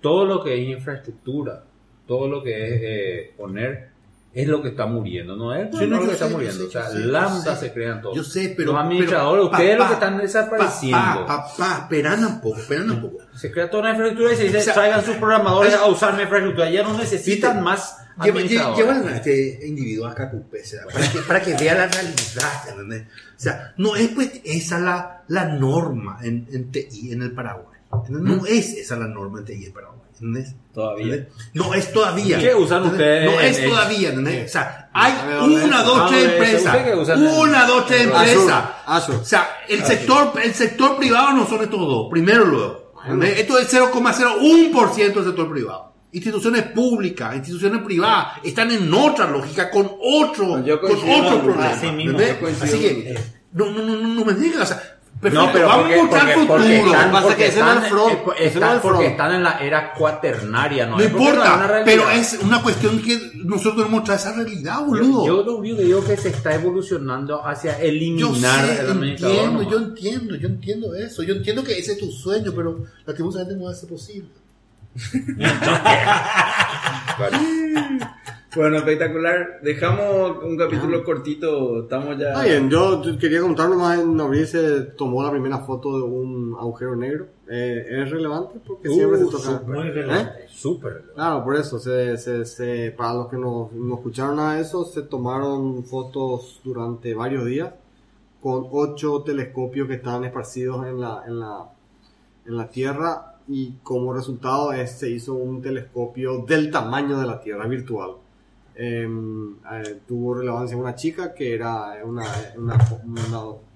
Todo lo que es infraestructura, todo lo que es eh, poner, es lo que está muriendo, ¿no? Es no, no, lo que está sé, muriendo. Sé, o sea, lambda sé, se crean todos. Yo sé, pero... Los administradores, pero, ustedes papá, lo que están desapareciendo. Papá, papá, esperan un poco, esperan un poco. Se crea toda una infraestructura y se dice, o sea, traigan sus programadores hay, a usar mi infraestructura. Ya no necesitan ¿viste? Más administradores. Llevan a este individuo a Cacupesa, bueno. para, que, para que vea la realidad, ¿entendés? O sea, no es pues esa la, la norma en, en T I en el Paraguay. No es esa la norma en T I en el Paraguay. ¿Entendés? Todavía. ¿Entendés? No es todavía. ¿Qué usan ustedes? No es el... todavía, ¿entendés? O sea, hay una, dos, tres empresas. Una, dos, tres empresas. O sea, el sector, el sector privado no son estos dos. Primero luego. ¿Entendés? Esto es cero coma cero uno por ciento del sector privado. Instituciones públicas, instituciones privadas están en otra lógica con otro, yo con otro problema. Así, mismo, así que no, no, no, no me digas. O sea, perfecto, no, pero vamos porque, a buscar porque, futuro. Porque están, pasa porque que están, front, están, porque están en la era cuaternaria. No, no importa, pero es una cuestión que nosotros hemos traído esa realidad, boludo. Yo, yo lo único que digo que se está evolucionando hacia eliminar yo sé, el administrador. Entiendo, yo entiendo, yo entiendo eso. Yo entiendo que ese es tu sueño, pero lastimosamente no va a ser posible. Vale. Bueno, espectacular. Dejamos un capítulo cortito. Estamos ya. Ah, bien, yo quería contarlo más. En abril se tomó la primera foto de un agujero negro. Eh, es relevante porque uh, siempre se toca. Muy relevante. ¿Eh? Súper relevante. Claro, por eso. Se, se, se, para los que no, no escucharon a eso, se tomaron fotos durante varios días con ocho telescopios que estaban esparcidos en la, en la, en la Tierra. Y como resultado es, se hizo un telescopio del tamaño de la Tierra virtual. Eh, eh, tuvo relevancia una chica que era una, una, una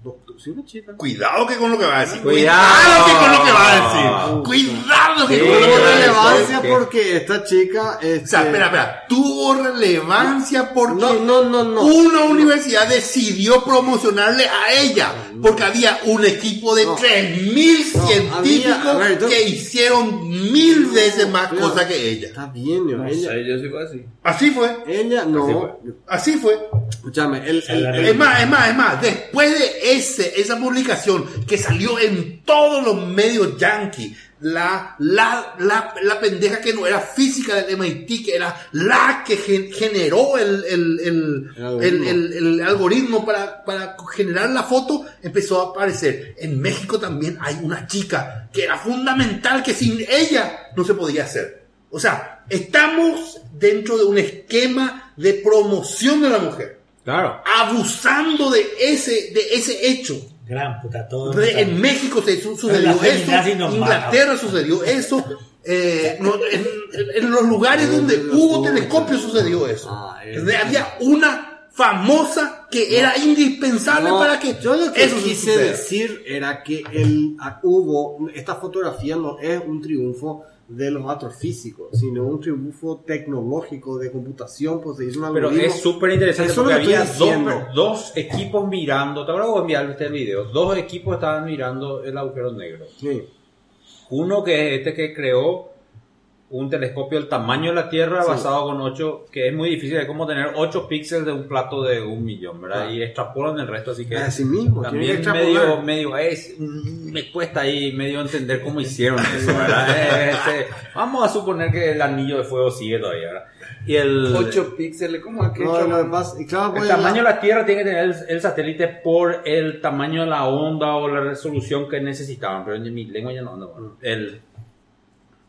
Una chica. Cuidado que con lo que va a decir. Cuidado, Cuidado que con lo que va a decir. Cuidado que sí, con lo que va a relevancia okay. Porque esta chica. Este... O sea, espera, espera. Tuvo relevancia porque no, no, no, no. una universidad decidió promocionarle a ella. Porque había un equipo de no. tres mil no, científicos había, ver, entonces... que hicieron mil veces más no, cosas que ella. Está bien, yo. No, ella ella sí fue así. Así fue. Ella no. Así fue. Así fue. Escúchame, el, el, el, es más, es más, es más. Después de ese, esa publicación que salió en todos los medios yankees, la, la, la, la pendeja que no era física del M I T, que era la que gen, generó el, el, el, el algoritmo, el, el, el algoritmo para, para generar la foto, empezó a aparecer. En México también hay una chica que era fundamental, que sin ella no se podía hacer. O sea, estamos dentro de un esquema de promoción de la mujer. Claro. Abusando de ese, de ese hecho. Gran puta, todo. Entonces, en también. México se sucedió eso. En Inglaterra mala. Sucedió eso. Eh, no, en, en los lugares donde hubo telescopios sucedió eso. Ah, es había una famosa que era no, indispensable no, para que. Yo lo que eso quise decir era que el, hubo. Esta fotografía no es un triunfo de los datos físicos, sino un triunfo tecnológico de computación, pues se hizo un algoritmo. Pero es súper interesante porque había dos, dos equipos mirando. Te voy a enviar este video. Dos equipos estaban mirando el agujero negro. Sí. Uno que es este que creó un telescopio del tamaño de la Tierra, sí, basado con ocho, que es muy difícil, es como tener ocho píxeles de un plato de un millón, ¿verdad? Ah. Y extrapolan el resto, así que así mismo, también que medio, medio es, me cuesta ahí medio entender cómo hicieron eso, ¿verdad? Este, vamos a suponer que el anillo de fuego sigue todavía, ¿verdad? Y el ocho píxeles, ¿cómo es que no, no, más, claro, el tamaño la... de la Tierra tiene que tener el, el satélite por el tamaño de la onda o la resolución que necesitaban, pero en mi lengua ya no anda, no, el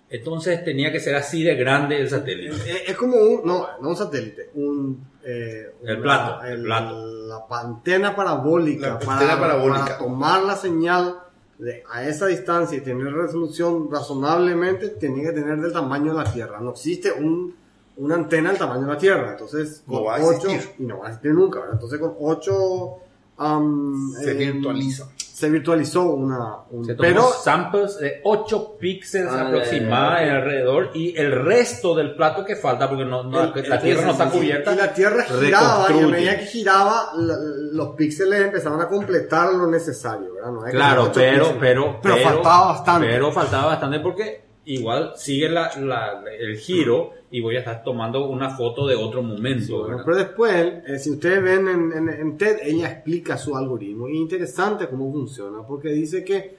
entonces tenía que ser así de grande el satélite. Es, es como un, no, no un satélite, un, eh, una, el plato, el, el plato. La, la antena parabólica, la para, antena parabólica para tomar la señal de, a esa distancia y tener resolución razonablemente, tenía que tener del tamaño de la Tierra. No existe un, una antena del tamaño de la Tierra, entonces con no ocho y no va a existir nunca, ¿verdad? Entonces con ocho um, se eh, virtualiza. Se virtualizó una... Un, se tomó pero, samples de ocho píxeles ah, aproximadamente eh, eh, eh, alrededor y el resto del plato que falta porque no, no, el, la, el, la Tierra el, no está cubierta. Y la Tierra giraba y a medida que giraba la, los píxeles empezaban a completar lo necesario, ¿verdad? No hay claro, que pero, píxeles, pero... Pero faltaba bastante. Pero faltaba bastante porque igual sigue la, la, el giro y voy a estar tomando una foto de otro momento. Bueno, pero después, eh, si ustedes ven en, en, en TED, ella explica su algoritmo. Y interesante cómo funciona, porque dice que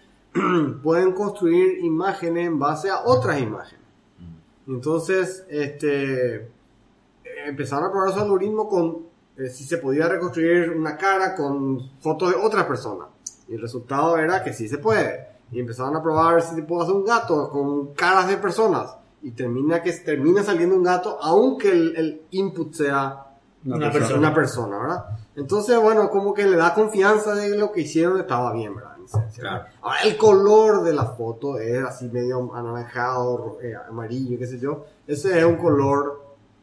pueden construir imágenes en base a otras imágenes. Entonces, este, empezaron a probar su algoritmo con eh, si se podía reconstruir una cara con fotos de otras personas. Y el resultado era que sí se puede. Y empezaron a probar si se puede hacer un gato con caras de personas. Y termina que termina saliendo un gato, aunque el, el input sea una, una, persona, persona. una persona, ¿verdad? Entonces, bueno, como que le da confianza de que lo que hicieron estaba bien, ¿verdad? En esencia, claro. ¿Verdad? Ahora, el color de la foto es así medio anaranjado, eh, amarillo, qué sé yo. Ese es un color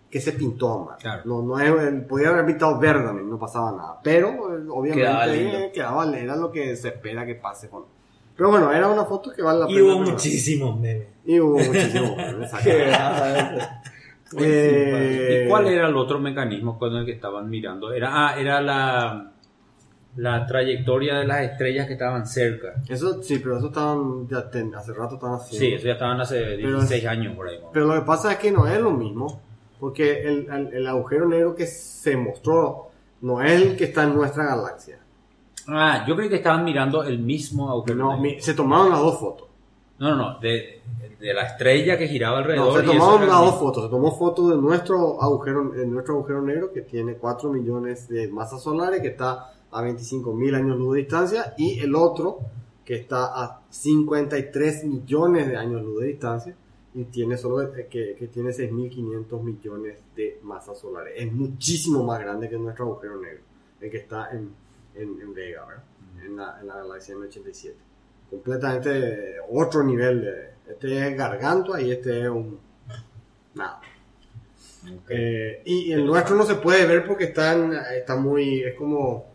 que se pintó a mano. Claro. No, no es, podía haber pintado verde, no pasaba nada. Pero, eh, obviamente, quedaba, eh, era lo que se espera que pase con... Pero bueno, era una foto que vale la pena. Y hubo muchísimos memes. Y hubo muchísimos memes. eh... ¿Y cuál era el otro mecanismo con el que estaban mirando? Era, ah, era la, la trayectoria de las estrellas que estaban cerca. Eso sí, pero eso estaban ya ten, hace rato estaban haciendo. Sí, eso ya estaban hace dieciséis años por ahí. ¿No? Pero lo que pasa es que no es lo mismo. Porque el, el, el agujero negro que se mostró no es el que está en nuestra galaxia. Ah, yo creí que estaban mirando el mismo agujero. No, mi, se tomaron las dos fotos. No, no, no, de, de la estrella que giraba alrededor. No, se tomaron las dos fotos. Se tomó fotos de nuestro agujero, de nuestro agujero negro que tiene cuatro millones de masas solares, que está a veinticinco mil años luz de distancia, y el otro que está a cincuenta y tres millones de años luz de distancia y tiene solo que, que tiene seis mil quinientos millones de masas solares. Es muchísimo más grande que nuestro agujero negro, el que está en En, en Vega, ¿verdad? Uh-huh. En la, en la galaxia M ochenta y siete. Completamente otro nivel. De, este es Gargantua y este es un... Nada. Okay. Eh, y el nuestro no se puede ver porque está, en, está muy... Es como...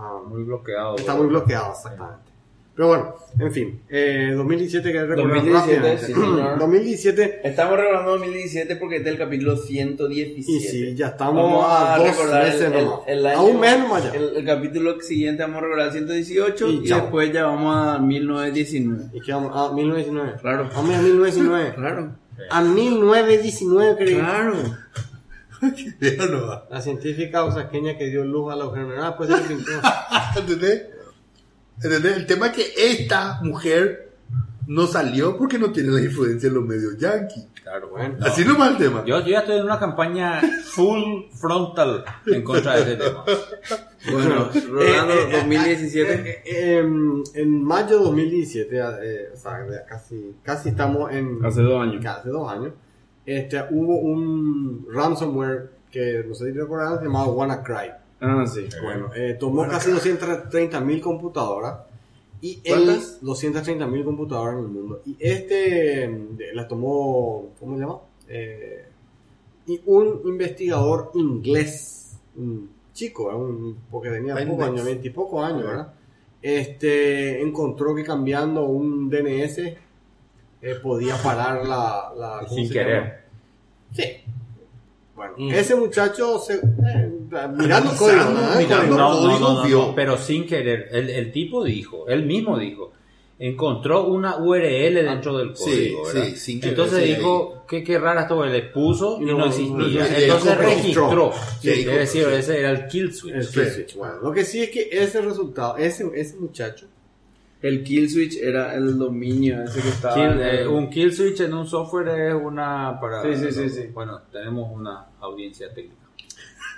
Ah, muy bloqueado. Está muy bloqueado, exactamente. Sí. Pero bueno, en fin, eh, dos mil diecisiete que recordar rápidamente. Sí, señor. dos mil diecisiete. Estamos recordando dos mil diecisiete porque este es el capítulo ciento diecisiete. Y sí, ya estamos vamos a, a dos meses el, el, el año, a un mes nomás ya. El, el capítulo siguiente vamos a recordar ciento dieciocho y, y después ya vamos a mil novecientos diecinueve. ¿Y qué vamos? A mil novecientos diecinueve. Claro. Vamos a mil novecientos diecinueve. Claro. A mil novecientos diecinueve, creo. Claro. La científica oaxaqueña que dio luz a la enfermedad, pues se pintó. ¿Entendés? ¿Entendés? El tema es que esta mujer no salió porque no tiene la influencia de los medios yankees. Claro, bueno. No. Así nomás el tema. Yo, yo ya estoy en una campaña full frontal en contra de ese tema. Bueno, Rolando, eh, eh, dos mil diecisiete. Eh, eh, en mayo de dos mil diecisiete, eh, o sea, casi, casi estamos en. Hace dos años. Hace dos años. Este, hubo un ransomware que no sé si recordarán, llamado WannaCry. Ah, sí. Bueno, eh, tomó WannaCry. Casi doscientas treinta mil computadoras. Y ¿cuántas? doscientas treinta mil computadoras en el mundo. Y este las tomó, ¿cómo se llama? Eh, y un investigador inglés, un chico, un, porque tenía pocos años, veintipocos años, ¿verdad? Este, encontró que cambiando un D N S Eh, podía parar la, la sin querer. Sí. Bueno, mm. ese muchacho se, eh, mirando código, ¿no? Mirando no, código no, no, no, pero sin querer. El, el tipo dijo, él mismo dijo, encontró una U R L dentro del código, sí, ¿verdad? Sí, sin querer, entonces sí, dijo, qué qué rara esto, le puso y no, no existía. No, no, entonces compró, registró. Sí, sí, es decir, sí. Ese era el kill switch. El kill switch. switch. Bueno, lo que sí es que ese resultado, ese ese muchacho. El kill switch era el dominio ese que estaba. Kill, eh, un kill switch en un software es una para. Sí, sí, sí, sí. Bueno, tenemos una audiencia técnica.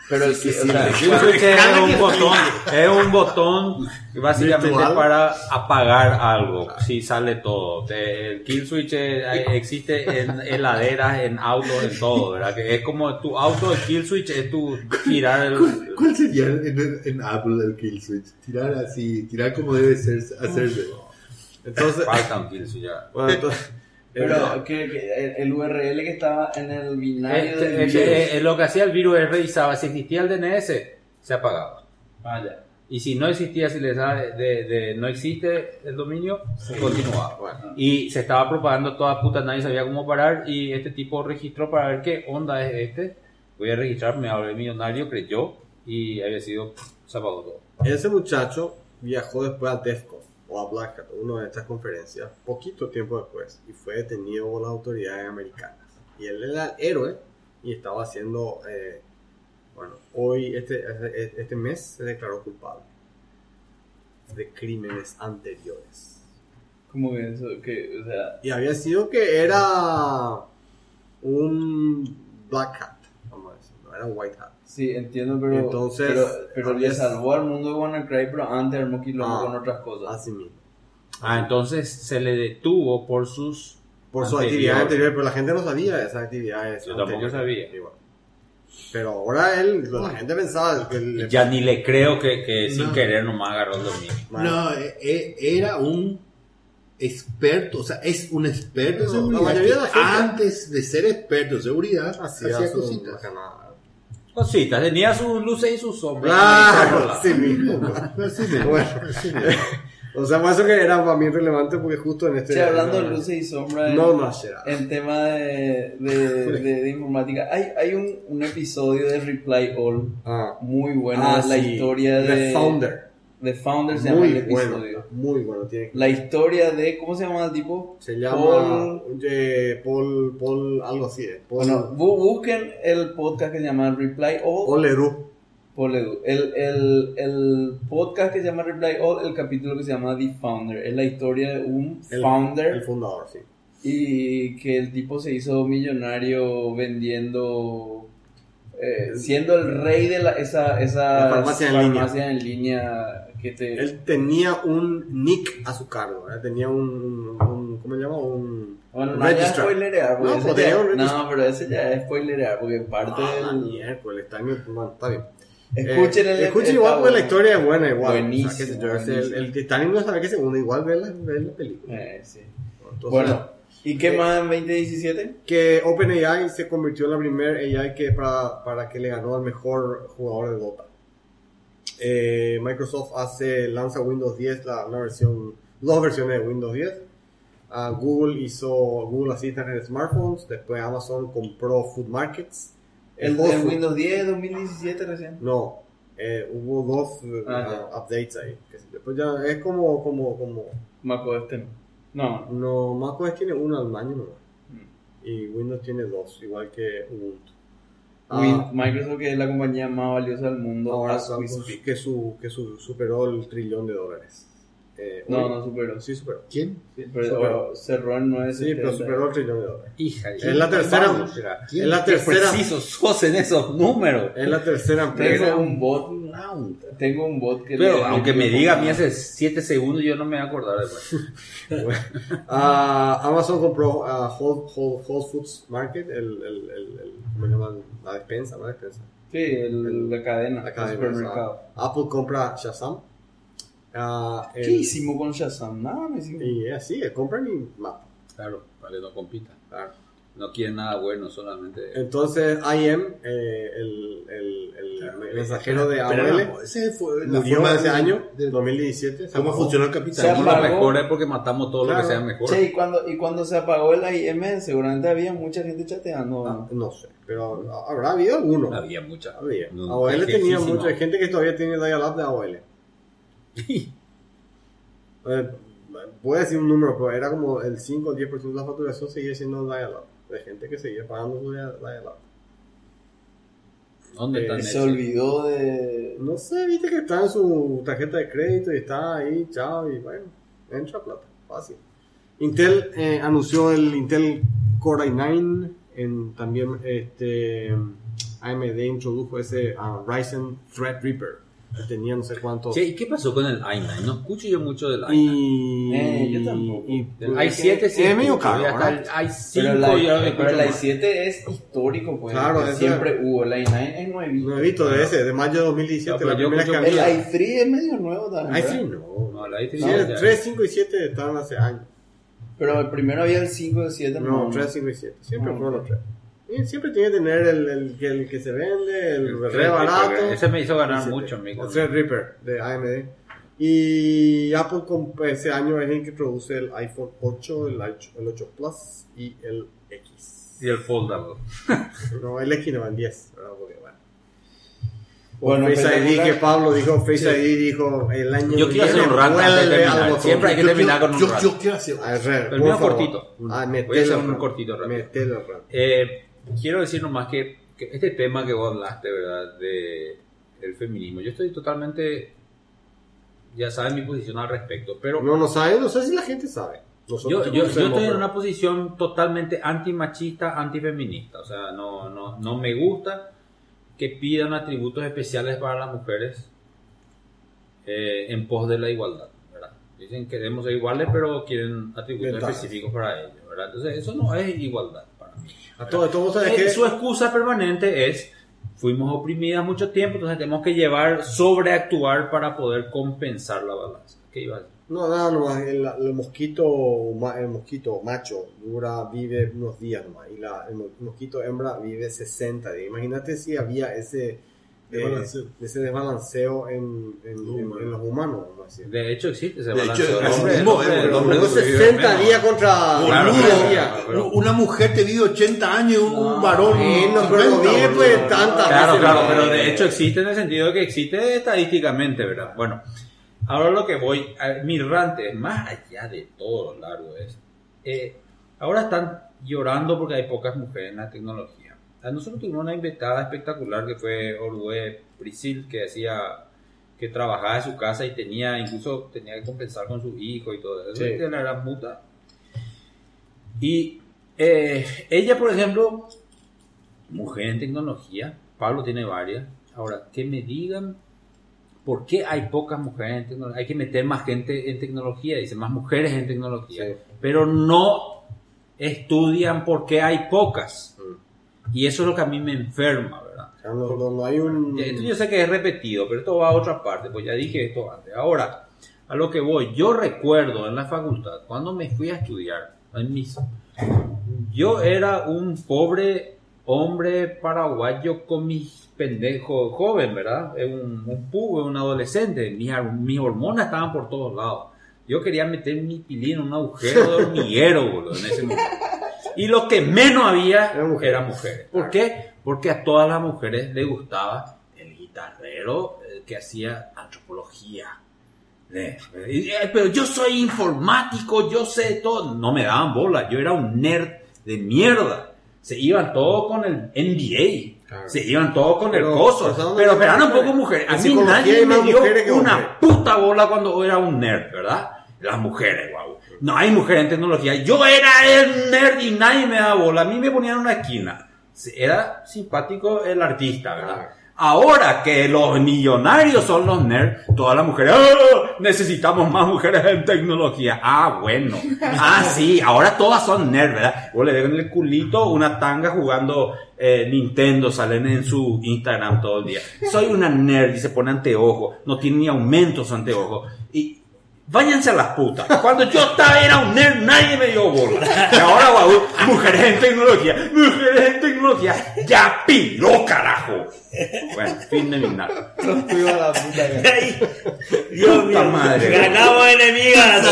Pero el, sí, o sí, sea, el kill switch es un botón, es un botón básicamente virtual para apagar algo. Si sí, sale todo. El kill switch es, existe en heladeras, en autos, en todo, ¿verdad? Que es como tu auto, el kill switch es tu girar el. ¿Cuál, cuál sería en, en Apple el kill switch? Tirar así, tirar como debe ser, hacerse. Entonces. Falta un kill switch ya. Bueno, entonces. Pero que, que el U R L que estaba en el binario este, del virus. El, lo que hacía el virus es revisaba si existía el D N S, se apagaba. Vaya. Y si no existía, si les de, de, de no existe el dominio, sí, continuaba. Bueno. Y se estaba propagando toda puta, nadie sabía cómo parar. Y este tipo registró para ver qué onda es este. Voy a registrar, me hablé millonario, creyó. Y había sido, se apagó todo. Ese muchacho viajó después a Defco o a Black Hat, una de estas conferencias, poquito tiempo después, y fue detenido por las autoridades americanas. Y él era el héroe y estaba haciendo, eh, bueno, hoy, este, este, este mes, se declaró culpable de crímenes anteriores. ¿Cómo que eso? Que, o sea... Y había sido que era un Black Hat, vamos a decir, no era White Hat. Sí, entiendo, pero, entonces, pero, pero le salvó al mundo de WannaCry, pero antes armó quilombo ah, con otras cosas. Así mismo. Ah, entonces se le detuvo por sus por su actividad anterior, pero la gente no sabía de esas actividades. Yo tampoco sabía. Bueno, pero ahora él, la ah. gente pensaba que él, ya le... ni le creo que, que no. Sin querer nomás agarró el dominio. No, era un experto, o sea, es un experto en seguridad. La mayoría de la gente, antes de ser experto en seguridad, hacía, hacía cositas. Cositas, tenía sus luces y sus sombras. Claro, sí mismo. Sí mismo. Bueno, sí mismo. O sea, más eso que era para mí relevante porque justo en este... O sea, hablando de luces y sombras, no, no, en tema de, de, de, de informática, hay, hay un, un episodio de Reply All ah. muy bueno, ah, la sí. historia de... The Founder. The Founder se muy llama el bueno, episodio. Muy bueno. Tiene que... La historia de... ¿Cómo se llama el tipo? Se llama... Paul... Eh, Paul... Paul... Algo así. Eh. Paul... Bueno, bu- busquen el podcast que se llama Reply All. Paul Leroux. Paul Leroux. El, el, el podcast que se llama Reply All, el capítulo que se llama The Founder. Es la historia de un el, founder. El fundador, sí. Y que el tipo se hizo millonario vendiendo... Eh, siendo el rey de la, esa, esa la farmacia, en, farmacia línea. en línea... Que te... Él tenía un nick a su cargo, ¿verdad? Tenía un, un ¿cómo se llama? Un bueno, no registrar. No, no ya, no, pero ese ya es spoilerear porque parte ah, del miércoles está bien, está bien. Escuchen eh, el escuchen igual porque la historia es buena igual. Buenísimo. O sea, que, buenísimo. El, el Titanic no sabe que segundo igual ver la, ver la película. Eh, sí. Entonces, bueno, ¿y qué eh, más en veinte diecisiete? Que OpenAI se convirtió en la primera A I que para para que le ganó al mejor jugador de Dota. eh, Microsoft hace lanza Windows diez, la, una versión, dos versiones de Windows diez. Uh, Google hizo Google Assistant en smartphones. Después Amazon compró Food Markets. ¿El, el, el Windows diez dos mil diecisiete recién? No, eh, hubo dos ah, uh, updates ahí. Después ya es como, como, como macOS tiene. No, no, macOS tiene uno al año nomás. Mm. Y Windows tiene dos, igual que Ubuntu. Ah, Microsoft, que es la compañía más valiosa del mundo, ahora que su que su superó el trillón de dólares. Eh, no, hoy, no superó. Sí superó. ¿Quién? Sí, pero superó. Cerró en nueve. Sí, pero superó el trillón de dólares. Hija. Es la tercera. Es la tercera. Precisos sos en esos números. Es la tercera empresa. Tengo un bot. No, tengo un bot que. Pero le, aunque me diga a mí hace siete segundos, yo no me voy a acordar después. Bueno. uh, Amazon compró uh, Whole, Whole, Whole Foods Market, el, el, el, el ¿cómo se llama? La despensa, la despensa. Sí, el, el, la cadena. La cadena. El supermercado. Uh, Apple compra Shazam. Uh, el... ¿Qué hicimos con Shazam? Nada, me hicimos. Y así, compran y mapa. Claro, vale, no compitan. Claro. No quieren nada bueno, solamente... Entonces, I M, eh, el, el, el claro, mensajero de A O L, ese fue la murió forma de ese de, año, de dos mil diecisiete. ¿Cómo funcionó el capitalismo? Lo mejor es porque matamos todo claro. Lo que sea mejor. Che, y cuando, y cuando se apagó el I M, seguramente había mucha gente chateando. Ah, no sé, pero habrá habido alguno. Había mucha. Había. No, A O L tenía mucha gente que todavía tiene el dial-up de A O L. eh, voy a decir un número, pero era como el cinco o diez por ciento de la facturación seguía siendo dial-up. De gente que seguía pagando su dial-up. ¿Dónde eh, están? Se olvidó de... No sé, viste que está en su tarjeta de crédito y está ahí, chao, y bueno, entra plata, fácil. Intel eh, anunció el Intel Core i nueve, en, también este, A M D introdujo ese uh, Ryzen Threadripper. Tenía no sé cuántos. Sí, ¿y qué pasó con el i nueve? No escucho yo mucho del i nueve. Y... Eh, yo tampoco. Y... i siete sí es medio caro. El i cinco, pero, la, yo pero el i siete es histórico, pues. Claro, es siempre el... hubo. El i nueve es nuevito. Nuevito de ese, de mayo de dos mil diecisiete. No, la primera que había. El i tres es medio nuevo también. i tres no, no, el i tres. No, el tres, cinco y siete estaban hace años. Pero el primero había el cinco y siete. No, no, tres, cinco y siete. Siempre fueron los tres. Siempre tiene que tener el, el, el que se vende, el, el re barato. Ese me hizo ganar ese, mucho, amigo. El Threadripper de A M D. Y Apple ese año es el que produce el iPhone ocho, el, el ocho Plus y el X. Y el Foldable. No, el X no, el diez. Pero porque, bueno, bueno Face I D que Pablo dijo, Face sí. I D dijo el año. Yo quiero hacer un rant antes de terminar. Siempre hay que terminar con un rant. Yo quiero hacer un rant cortito. Ah, metelo un cortito, metelo el rant. Eh... Quiero decir nomás que, que este tema que vos hablaste, ¿verdad? De el feminismo. Yo estoy totalmente... Ya saben mi posición al respecto, pero... No, no saben, no sé si la gente sabe. Nosotros yo yo, yo estoy pero... en una posición totalmente antimachista, antifeminista. O sea, no, no, no me gusta que pidan atributos especiales para las mujeres eh, en pos de la igualdad, ¿verdad? Dicen que debemos ser iguales, pero quieren atributos Ventajas. específicos para ellos, ¿verdad? Entonces, eso no es igualdad. A todo, a todo, ¿sabes qué? Su excusa permanente es fuimos oprimidas mucho tiempo, entonces tenemos que llevar, sobreactuar para poder compensar la balanza. ¿Qué iba a decir? No, nada, no, no, el, el mosquito el mosquito macho dura, vive unos días nomás, y la, el mosquito hembra vive sesenta días. Imagínate si había ese desbalanceo, eh, ese desbalanceo en, en, en, en los humanos, vamos a decir. De hecho existe ese desbalanceo. El hombre sesenta días contra claro, claro, una mujer te vive ochenta años, un, no, un varón no, pero no vive pues tantas. Claro, claro, pero de hecho existe en el sentido de que existe estadísticamente, ¿verdad? Bueno, ahora lo que voy a, mi rant es más allá de todo lo largo es eh, ahora están llorando porque hay pocas mujeres en la tecnología. Nosotros tuvimos una invitada espectacular que fue Orgue Prisil, que hacía que trabajaba en su casa y tenía incluso tenía que compensar con su hijo y todo eso. Sí. Era una gran puta. Y eh, ella, por ejemplo, mujer en tecnología, Pablo tiene varias. Ahora, que me digan por qué hay pocas mujeres en tecnología. Hay que meter más gente en tecnología, dice, más mujeres en tecnología. Sí. Pero no estudian por qué hay pocas. Mm. Y eso es lo que a mí me enferma, ¿verdad? No, no, no hay un... Esto yo sé que es repetido, pero esto va a otra parte, pues ya dije esto antes. Ahora, a lo que voy, yo recuerdo en la facultad, cuando me fui a estudiar, en mis... yo era un pobre hombre paraguayo con mis pendejos joven, ¿verdad? Un, un pugo, un adolescente. Mis, mis hormonas estaban por todos lados. Yo quería meter mi pilín en un agujero de hormiguero, boludo, en ese momento. Y lo que menos había eran mujeres. Era mujeres. ¿Por qué? Porque a todas las mujeres les gustaba el guitarrero que hacía antropología. Pero yo soy informático, yo sé todo. No me daban bola, yo era un nerd de mierda. Se iban todos con el N B A, claro. Se iban todos con el coso. Pero, pero esperaron un poco mujeres. A mí nadie me dio una puta bola cuando era un nerd, ¿verdad? Las mujeres, guau. No hay mujeres en tecnología. Yo era el nerd y nadie me daba bola. A mí me ponían en una esquina. Era simpático el artista, ¿verdad? Claro. Ahora que los millonarios son los nerds, todas las mujeres, ¡oh! Necesitamos más mujeres en tecnología. Ah, bueno. Ah, sí, ahora todas son nerds, ¿verdad? Vos le dejan el culito una tanga jugando eh, Nintendo, salen en su Instagram todo el día. Soy una nerd y se pone anteojos, no tiene ni aumento su anteojo. Y váyanse a las putas. Cuando yo estaba era un nerd, nadie me dio bola. Y ahora, guau, mujeres en tecnología, mujeres en tecnología, ya piló, carajo. Bueno, fin de mi nada. Nos fuimos a la puta. Dios mío, madre. Ganamos enemigas.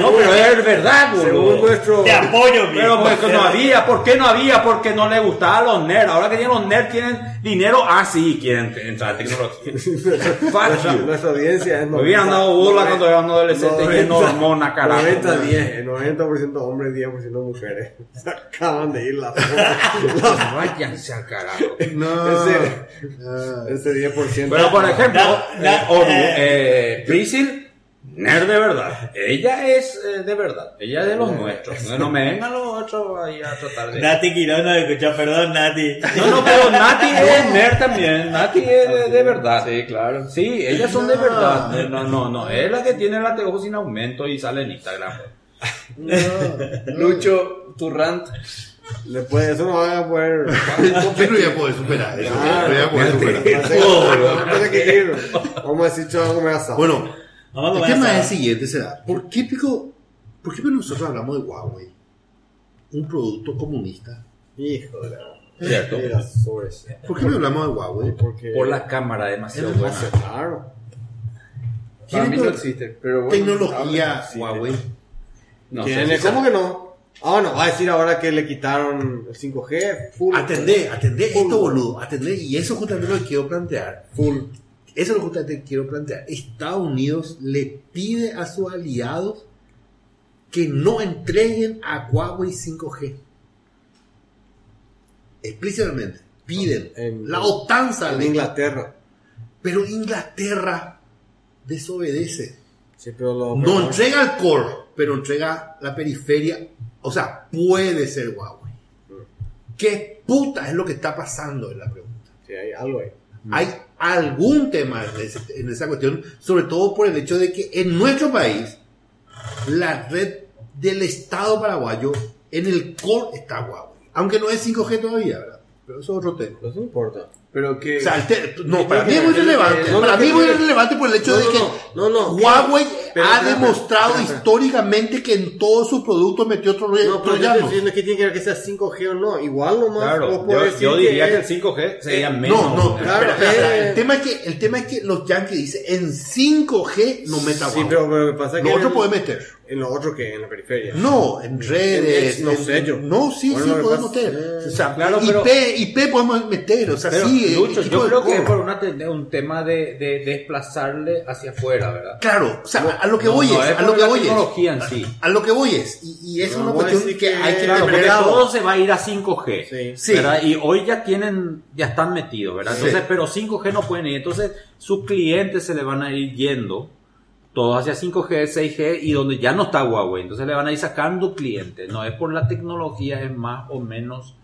No, pero es verdad, boludo. Nuestro... Te apoyo, mío. Pero porque no había, ¿por qué no había? Porque no les gustaba a los nerds. Ahora que tienen los nerds, tienen dinero. Ah, sí, quieren entrar a tecnología. Nuestra, nuestra audiencia es no. Me habían dado bola cuando era un adolescente lleno de hormona, carajo. noventa diez, noventa por ciento hombres, diez por ciento mujeres. Se acaban de ir las hormonas. Váyanse al carajo. No. Ese, ah, ese diez por ciento. Pero por ejemplo, no, no, eh, oh, eh, Priscil, nerd de verdad. Ella es eh, de verdad. Ella es de los nuestros. No, no me vengan los otros ahí a tratar de. Nati Quirona, escucha, perdón, Nati. No, no, pero Nati es nerd también. Nati es de, de verdad. Sí, claro. Sí, ellas son no. de verdad. No, no, no. Es la que tiene la teojo sin aumento y sale en Instagram. No. Lucho, tu rant. Después de eso no van a poder. Yo no voy a poder superar eso. Ah, no voy a poder superar. Vamos a decir, chaval, no me vas a. Bueno, el tema es el siguiente: será, ¿por qué pico, por qué nosotros hablamos de Huawei? Un producto comunista. Hijo de la. ¿Cierto? ¿Por qué no hablamos de Huawei? Porque por la cámara, demasiado buena. Claro. Para mí no existe, pero bueno. Tecnología Huawei. No sé. ¿Cómo que no? Ah, oh, no, va a decir ahora que le quitaron el cinco G. Full. Atendé, atendé full. Esto, boludo. Atendé, y eso justamente lo quiero plantear. Full. Eso es lo justamente quiero plantear. Estados Unidos le pide a sus aliados que no entreguen a Huawei cinco G. Explícitamente. Piden. En, la OTAN sale. En Inglaterra. Pero Inglaterra desobedece. Sí, pero lo, no pero... entrega el core, pero entrega la periferia. O sea, puede ser Huawei. ¿Qué puta es lo que está pasando? Es la pregunta. Sí, hay algo ahí. Hay algún tema en esa cuestión, sobre todo por el hecho de que en nuestro país, la red del Estado paraguayo, en el core está Huawei. Aunque no es cinco G todavía, ¿verdad? Pero eso es otro tema. Eso no importa. Pero que... O sea, te... no, para mí es muy relevante. Para mí es muy relevante por el hecho de que Huawei ha demostrado históricamente que en todos sus productos metió otro rollo. No, pero yo estoy diciendo que tiene que ver que sea cinco G o no. Igual nomás. Claro, yo, yo diría que, que el cinco G sería menos. No, no, claro. Espera, eh, el, tema es que, el tema es que los yankees dicen en cinco G no meta Huawei. Sí, pero lo que pasa es que... Lo otro puede meter. En lo otro que en la periferia. No, en redes. En, no en, sé yo. No, sí, bueno, sí, no podemos meter. Eh, o sea, claro, I P, pero, I P podemos meter. O sea, pero, sí. Lucho, yo creo que es por una, un tema de, de, de desplazarle hacia afuera, ¿verdad? Claro, o sea, no, a lo que no, voy no, es. A lo que voy tecnología es. En sí. A, a lo que voy es. Y, y es no, una cuestión que, que hay que claro, porque todo se va a ir a cinco G. Sí. ¿Verdad? Y hoy ya tienen, ya están metidos, ¿verdad? Sí. Entonces, pero cinco G no pueden ir. Entonces, sus clientes se le van a ir yendo. Todos hacia cinco G, seis G y donde ya no está Huawei. Entonces le van a ir sacando clientes. No es por la tecnología, es más o menos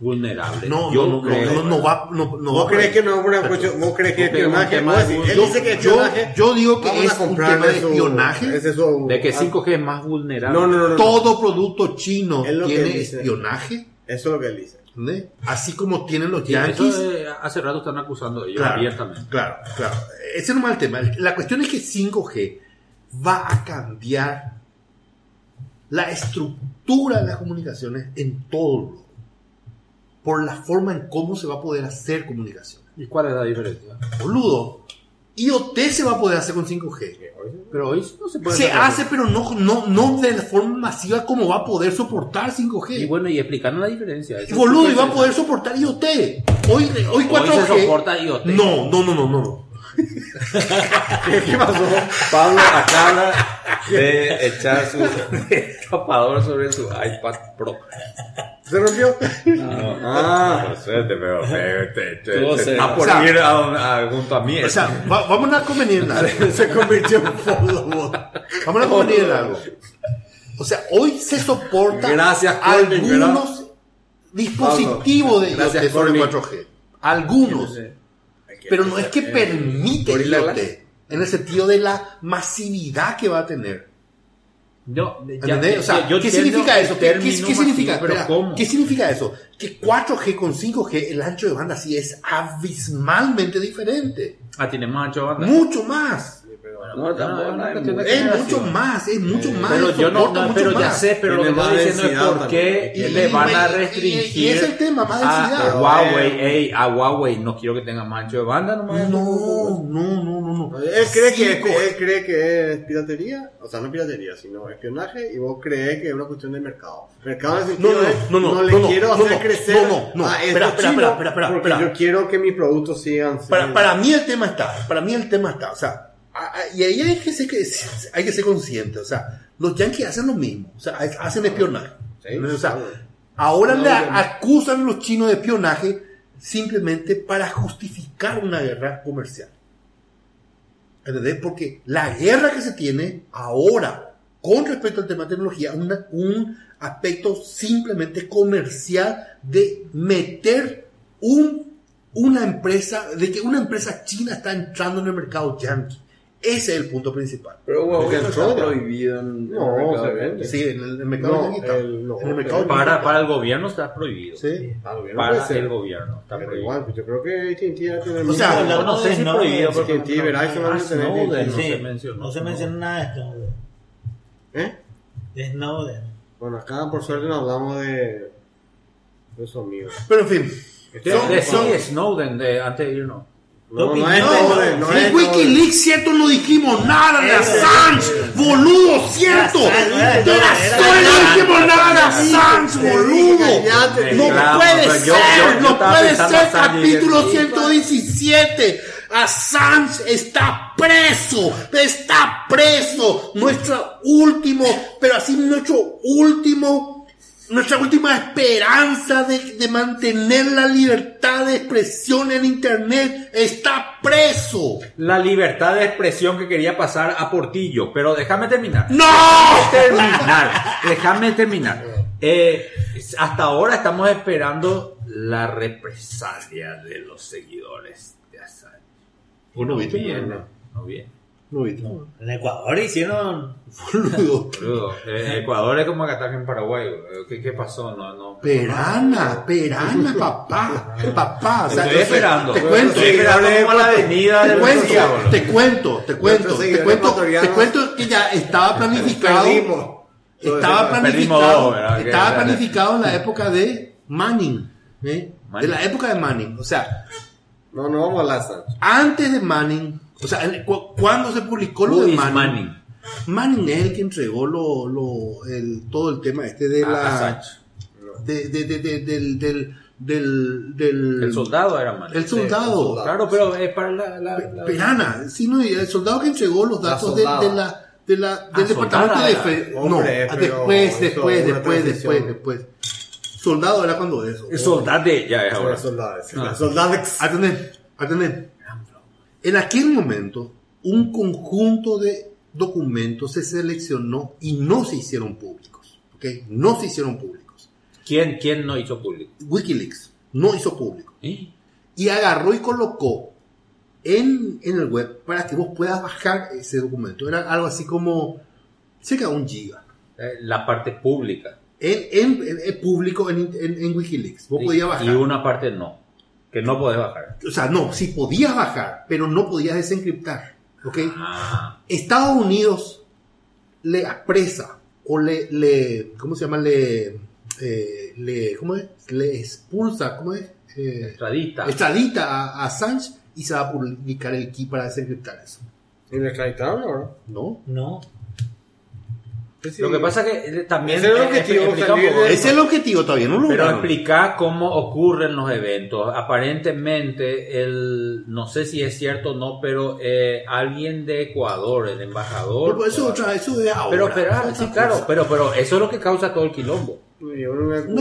vulnerable. No, yo no, no, creo, no, no va, no, no va. ¿Crees que no es una cuestión? ¿Vos crees que es espionaje? Él dice que espionaje. Yo digo que es un tema de espionaje. De que cinco G es más vulnerable. No, no, no, no. Todo producto chino tiene espionaje. Eso es lo que él dice. ¿Eh? Así como tienen los yankees de, hace rato están acusando ellos claro, abiertamente claro, claro, ese no es el tema. La cuestión es que cinco G va a cambiar la estructura de las comunicaciones en todo el mundo. por la forma en cómo se va a poder hacer comunicación. ¿Y cuál es la diferencia? Boludo, IoT se va a poder hacer con cinco G. Pero hoy no se puede. Se hace, pero no, no, no de la forma masiva como va a poder soportar cinco G. Y bueno, y explicando la diferencia. Y boludo, y va a poder soportar IoT. Hoy, hoy cuatro G. ¿Hoy se soporta IoT? No, no, no, no, no. ¿Qué pasó? Pablo acaba de echar su tapador sobre su iPad Pro. ¿Se rompió? No, ah, por suerte, pero te, te, te, te está por ir a, a, junto a mí. O sea, va, vamos a convenir en algo. Se convirtió en follow. Vamos a convenir en algo. O sea, hoy se soporta gracias, algunos Corning, dispositivos de gracias, IoT sobre cuatro G. Algunos. Pero no es que permite el IoT en el sentido de la masividad que va a tener. No, ya, ya, o sea, ¿qué significa eso? ¿Qué, qué, qué, significa? Pero Espera, ¿Qué significa eso? Que cuatro G con cinco G, el ancho de banda sí es abismalmente diferente. Ah, tiene más ancho de banda. Mucho más. No, no, no, no, es mucho más, es mucho más. Pero yo no, no pero ya sé, pero lo que estoy diciendo es por qué y, le van a restringir. Y, y es el tema, más densidad. A Huawei, ey, a Huawei, no quiero que tenga mancho de banda nomás. No, no, no, no, no. Él cree que, él cree que es piratería, o sea, no piratería, sino espionaje, y vos crees que es una cuestión de mercado. Mercado en sentido de no, no, no, no le quiero hacer crecer. No, no, no. Espera, espera, espera, espera. Yo quiero que mis productos sigan. Para mí el tema está, para mí el tema está, o sea. Y ahí hay que ser, hay que ser consciente. O sea, los yankees hacen lo mismo. O sea, hacen espionaje. Sí, o sea, ahora no, le acusan a los chinos de espionaje simplemente para justificar una guerra comercial. ¿Entendés? Porque la guerra que se tiene ahora con respecto al tema de tecnología es un aspecto simplemente comercial de meter un, una empresa, de que una empresa china está entrando en el mercado yankee. Ese es el punto principal. Pero wow, que entró prohibido en no, el mercado vende. Sí, en el mercado no, para para el gobierno está prohibido. Sí, para el gobierno, para el gobierno está pero prohibido. Igual, yo creo que o sea, no, no sé, no prohibido porque no se menciona nada de esto. ¿Eh? De Snowden. Bueno, acá por suerte nos hablamos de eso mío. Pero en fin, sí Snowden de antes de irnos. No, no, no es no, no, en WikiLeaks, cierto, no dijimos nada de Assange, boludo, cierto. De la historia no dijimos nada de Assange, boludo. No puede ser, no puede ser. Capítulo ciento diecisiete. Assange está preso, está preso. Nuestro último, pero así nuestro último. Nuestra última esperanza de, de mantener la libertad de expresión en internet está preso. La libertad de expresión que quería pasar a Portillo, pero déjame terminar. ¡No! Déjame terminar. Déjame terminar. Eh, hasta ahora estamos esperando la represalia de los seguidores de Assange. No viene, no viene. No, no. En Ecuador hicieron boludo. En Ecuador es como que ataque en Paraguay. ¿Qué, qué pasó? No, no. Perana, perana, papá. Papá, o sea, estoy esperando. Te cuento. Te cuento, te cuento, te cuento, te cuento, te cuento que ya estaba planificado. Estaba planificado. Estaba planificado en la época de Manning. ¿eh? De la época de Manning. O sea. No, no vamos a lanzar. Antes de Manning. O sea, cu- cuando se publicó lo de Manning, Manning, Manning es el que entregó lo, lo, el, todo el tema este de la, de, de, de, de, del, del, del, del, el soldado era Manning, el soldado, claro, pero es para la, la, la perana, sí, no, el soldado que entregó los datos de, de la, de la, del ah, departamento de defensa, no, después, después, después, después, después. Soldado era cuando eso. El soldado ya es ahora. Soldado, soldado. Atender, atender. En aquel momento, un conjunto de documentos se seleccionó y no se hicieron públicos. ¿Okay? No se hicieron públicos. ¿Quién, quién no hizo público? WikiLeaks no hizo público. ¿Eh? Y agarró y colocó en, en el web para que vos puedas bajar ese documento. Era algo así como cerca de un giga. La parte pública. En, en, en público, en, en, en WikiLeaks. Vos sí, podías bajar. Y una parte no. Que no podés bajar. O sea, no, sí podías bajar, pero no podías desencriptar. ¿Ok? Ah. Estados Unidos le apresa o le, le. ¿Cómo se llama? Le eh, le, ¿cómo es? le expulsa, ¿cómo es? Eh, extradita. Extradita a, a Assange, y se va a publicar el key para desencriptar eso. ¿Y lo extraditaron ahora? No. No. Sí. Lo que pasa es que también... Ese es el objetivo, es, explica, también, es el objetivo todavía, no lo Pero gano. Explica cómo ocurren los eventos. Aparentemente, el, no sé si es cierto o no, pero eh, alguien de Ecuador, el embajador... Pero eso, otra, eso de ahora. Pero, pero, ah, sí, claro, pero, pero eso es lo que causa todo el quilombo. No,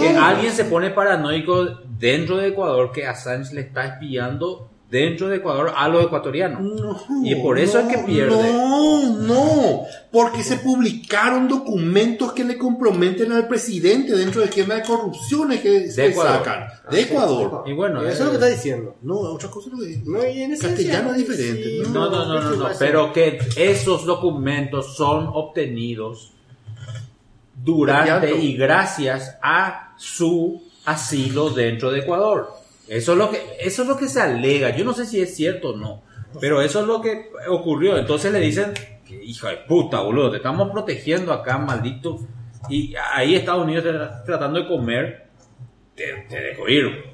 que no. Alguien se pone paranoico dentro de Ecuador que Assange le está espiando dentro de Ecuador a los ecuatorianos. No, y por eso no, es que pierde. No, no, porque se publicaron documentos que le comprometen al presidente dentro del esquema de corrupciones que de se Ecuador. sacan de Ecuador. Y bueno, eso es lo que está diciendo. No, otra cosa lo que no, y en ese castellano es diferente. Sí. No, no, no, no, no, no, no, no, pero que esos documentos son obtenidos durante y gracias a su asilo dentro de Ecuador. Eso es lo que eso es lo que se alega. Yo no sé si es cierto o no, pero eso es lo que ocurrió. Entonces le dicen, hijo de puta, boludo, te estamos protegiendo acá, maldito. Y ahí Estados Unidos está tratando de comer, te, te dejo ir.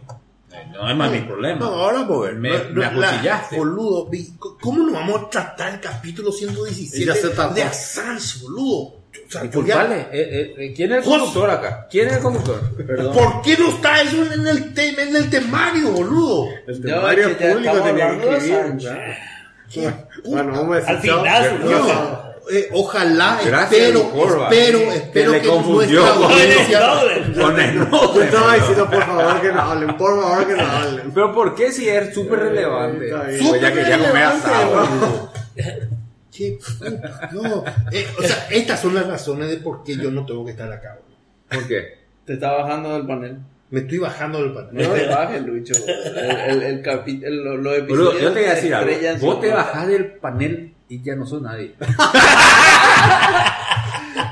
No es más no, mi problema. No, ahora pues, me, no, me acuchillaste. Boludo, ¿cómo nos vamos a tratar el capítulo ciento diecisiete de Assange, boludo? O sea, culpable. Eh, eh, ¿Quién es el conductor acá? ¿Quién es el conductor? Perdón. ¿Por qué no está eso en el, tem- en el temario, boludo? El temario no, público tenía que escribir. Bueno, vamos a decir. Al final, no, no. Eh, ojalá, espero, espero, espero, espero que, que confundió nuestra audiencia con el nombre. Yo estaba diciendo, por favor, que no hablen, por favor, que no hablen. Pero ¿por qué si es súper relevante? Súper relevante. Ya comer asado. Qué puta, no. Eh, o sea, estas son las razones de por qué yo no tengo que estar acá, bro. ¿Por qué? Te está bajando del panel. Me estoy bajando del panel. No te bajes, Lucho. El, el, el capi- el, lo, lo episodio. Yo te voy a decir algo. Vos te bajás del panel y ya no sos nadie.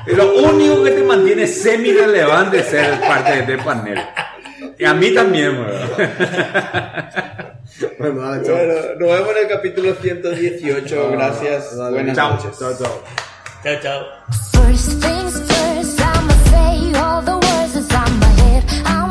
Lo único que te mantiene semi relevante es ser parte del panel. Y a mí también, bro. Bueno, bueno, nos vemos en el capítulo ciento dieciocho. Oh, gracias. Dale. Buenas chao. noches. Chao, chao. Chao, chao. First things first, I'ma say all the words that's on my head. I'm